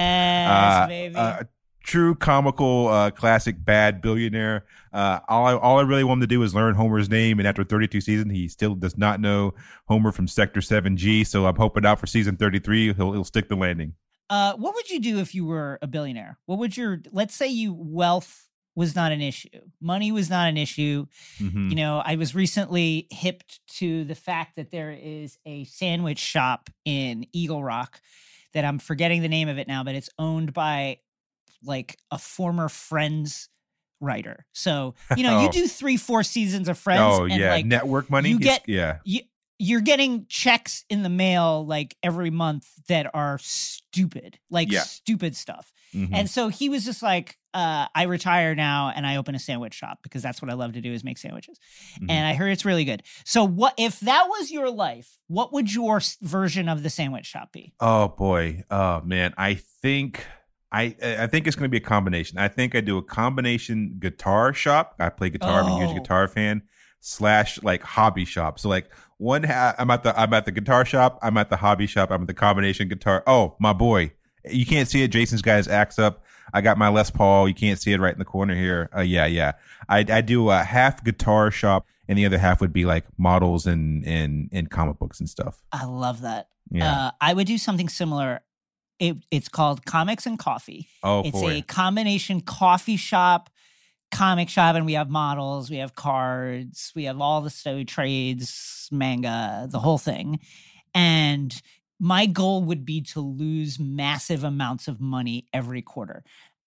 Uh, baby. Uh, True comical, uh, classic bad billionaire. Uh, all I all I really want him to do is learn Homer's name, and after thirty-two seasons, he still does not know Homer from Sector seven G. So I'm hoping out for season thirty-three, he'll he'll stick the landing. Uh, what would you do if you were a billionaire? What would your let's say you wealth was not an issue, money was not an issue. Mm-hmm. You know, I was recently hipped to the fact that there is a sandwich shop in Eagle Rock that I'm forgetting the name of it now, but it's owned by like a former Friends writer. So, you know, oh. you do three, four seasons of Friends. Oh, and yeah. Like, network money. You get, yeah. You, you're getting checks in the mail like every month that are stupid, like yeah. stupid stuff. Mm-hmm. And so he was just like, uh, I retire now and I open a sandwich shop because that's what I love to do is make sandwiches. Mm-hmm. And I heard it's really good. So what if that was your life, what would your version of the sandwich shop be? Oh boy. Oh man. I think... I I think it's going to be a combination. I think I do a combination guitar shop. I play guitar. Oh. I'm a huge guitar fan. Slash like hobby shop. So like one, ha- I'm at the I'm at the guitar shop. I'm at the hobby shop. I'm at the combination guitar. Oh my boy, you can't see it. Jason's got his axe up. I got my Les Paul. You can't see it right in the corner here. Uh, yeah, yeah. I I do a half guitar shop, and the other half would be like models and and and comic books and stuff. I love that. Yeah, uh, I would do something similar. It, it's called Comics and Coffee. Oh, it's boy. a combination coffee shop, comic shop, and we have models, we have cards, we have all the so trades, manga, the whole thing. And my goal would be to lose massive amounts of money every quarter.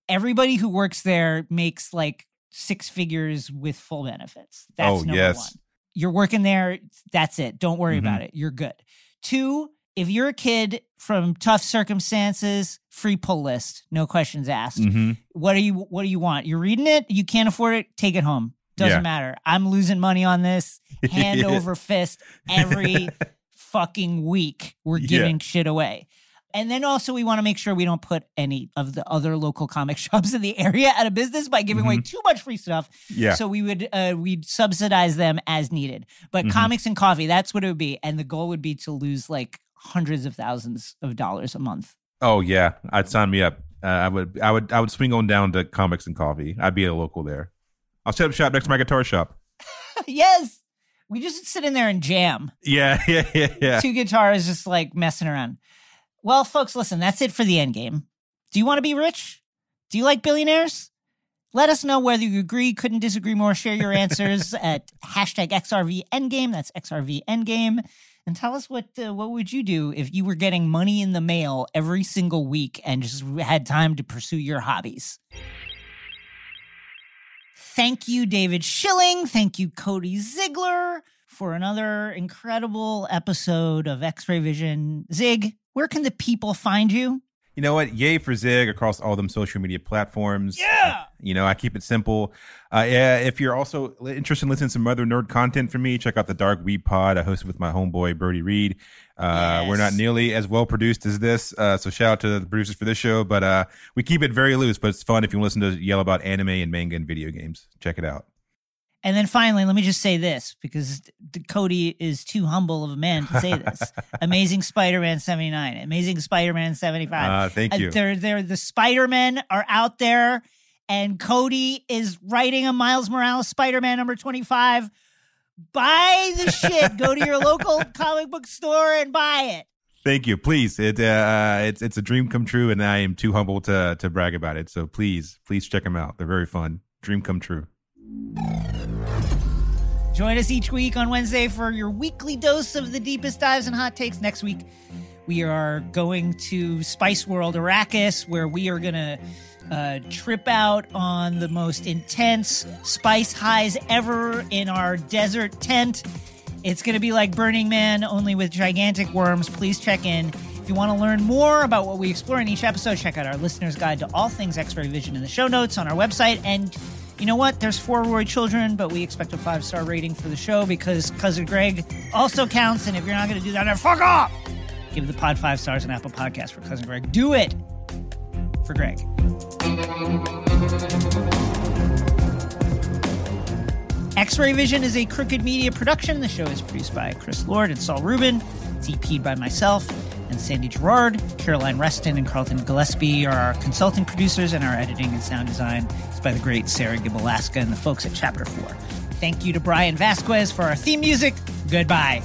Everybody who works there makes like six figures with full benefits. That's oh, number yes. one. You're working there. That's it. Don't worry mm-hmm. about it. You're good. Two, if you're a kid from tough circumstances, free pull list, no questions asked. Mm-hmm. What do you What do you want? You're reading it. You can't afford it. Take it home. Doesn't yeah. matter. I'm losing money on this hand over fist every fucking week. We're giving yeah. shit away. And then also we want to make sure we don't put any of the other local comic shops in the area out of business by giving mm-hmm. away too much free stuff. Yeah. So we would uh, we'd subsidize them as needed. But mm-hmm. comics and coffee, that's what it would be. And the goal would be to lose like hundreds of thousands of dollars a month. Oh, yeah. I'd sign me up. Uh, I would I would I would swing on down to comics and coffee. I'd be a local there. I'll set up shop next to my guitar shop. Yes. We just sit in there and jam. Yeah, yeah, yeah, yeah. Two guitars just like messing around. Well, folks, listen, that's it for the end game. Do you want to be rich? Do you like billionaires? Let us know whether you agree, couldn't disagree more. Share your answers at hashtag X R V Endgame. That's X R V Endgame. And tell us what uh, what would you do if you were getting money in the mail every single week and just had time to pursue your hobbies. Thank you, David Schilling. Thank you, Cody Ziegler, for another incredible episode of X-Ray Vision. Zig, where can the people find you? You know what? Yay for Zig across all them social media platforms. Yeah. I, you know, I keep it simple. Uh, yeah. If you're also interested in listening to some other nerd content from me, check out the Dark Weeb Pod. I host it with my homeboy, Brody Reed. Uh, yes. We're not nearly as well produced as this. Uh, so shout out to the producers for this show. But uh, we keep it very loose. But it's fun if you listen to yell about anime and manga and video games. Check it out. And then finally, let me just say this, because Cody is too humble of a man to say this. Amazing Spider-Man seventy-nine, Amazing Spider-Man seventy-five. Uh, thank you. Uh, they're, they're, the Spider-Men are out there, and Cody is writing a Miles Morales Spider-Man number twenty-five. Buy the shit. Go to your local comic book store and buy it. Thank you. Please. It, uh, it's it's a dream come true, and I am too humble to, to brag about it. So please, please check them out. They're very fun. Dream come true. Join us each week on Wednesday for your weekly dose of the deepest dives and hot takes. Next week, we are going to Spice World Arrakis, where we are going to uh, trip out on the most intense spice highs ever in our desert tent. It's going to be like Burning Man, only with gigantic worms. Please check in. If you want to learn more about what we explore in each episode, check out our listener's guide to all things X-Ray Vision in the show notes on our website. And you know what? There's four worried children, but we expect a five-star rating for the show because Cousin Greg also counts, and if you're not going to do that, then fuck off! Give the pod five stars on Apple Podcasts for Cousin Greg. Do it for Greg. X-Ray Vision is a Crooked Media production. The show is produced by Chris Lord and Saul Rubin. It's E P'd by myself and Sandy Gerard. Caroline Reston and Carlton Gillespie are our consulting producers, and our editing and sound design is by the great Sarah Gibalaska and the folks at Chapter four. Thank you to Brian Vasquez for our theme music. Goodbye.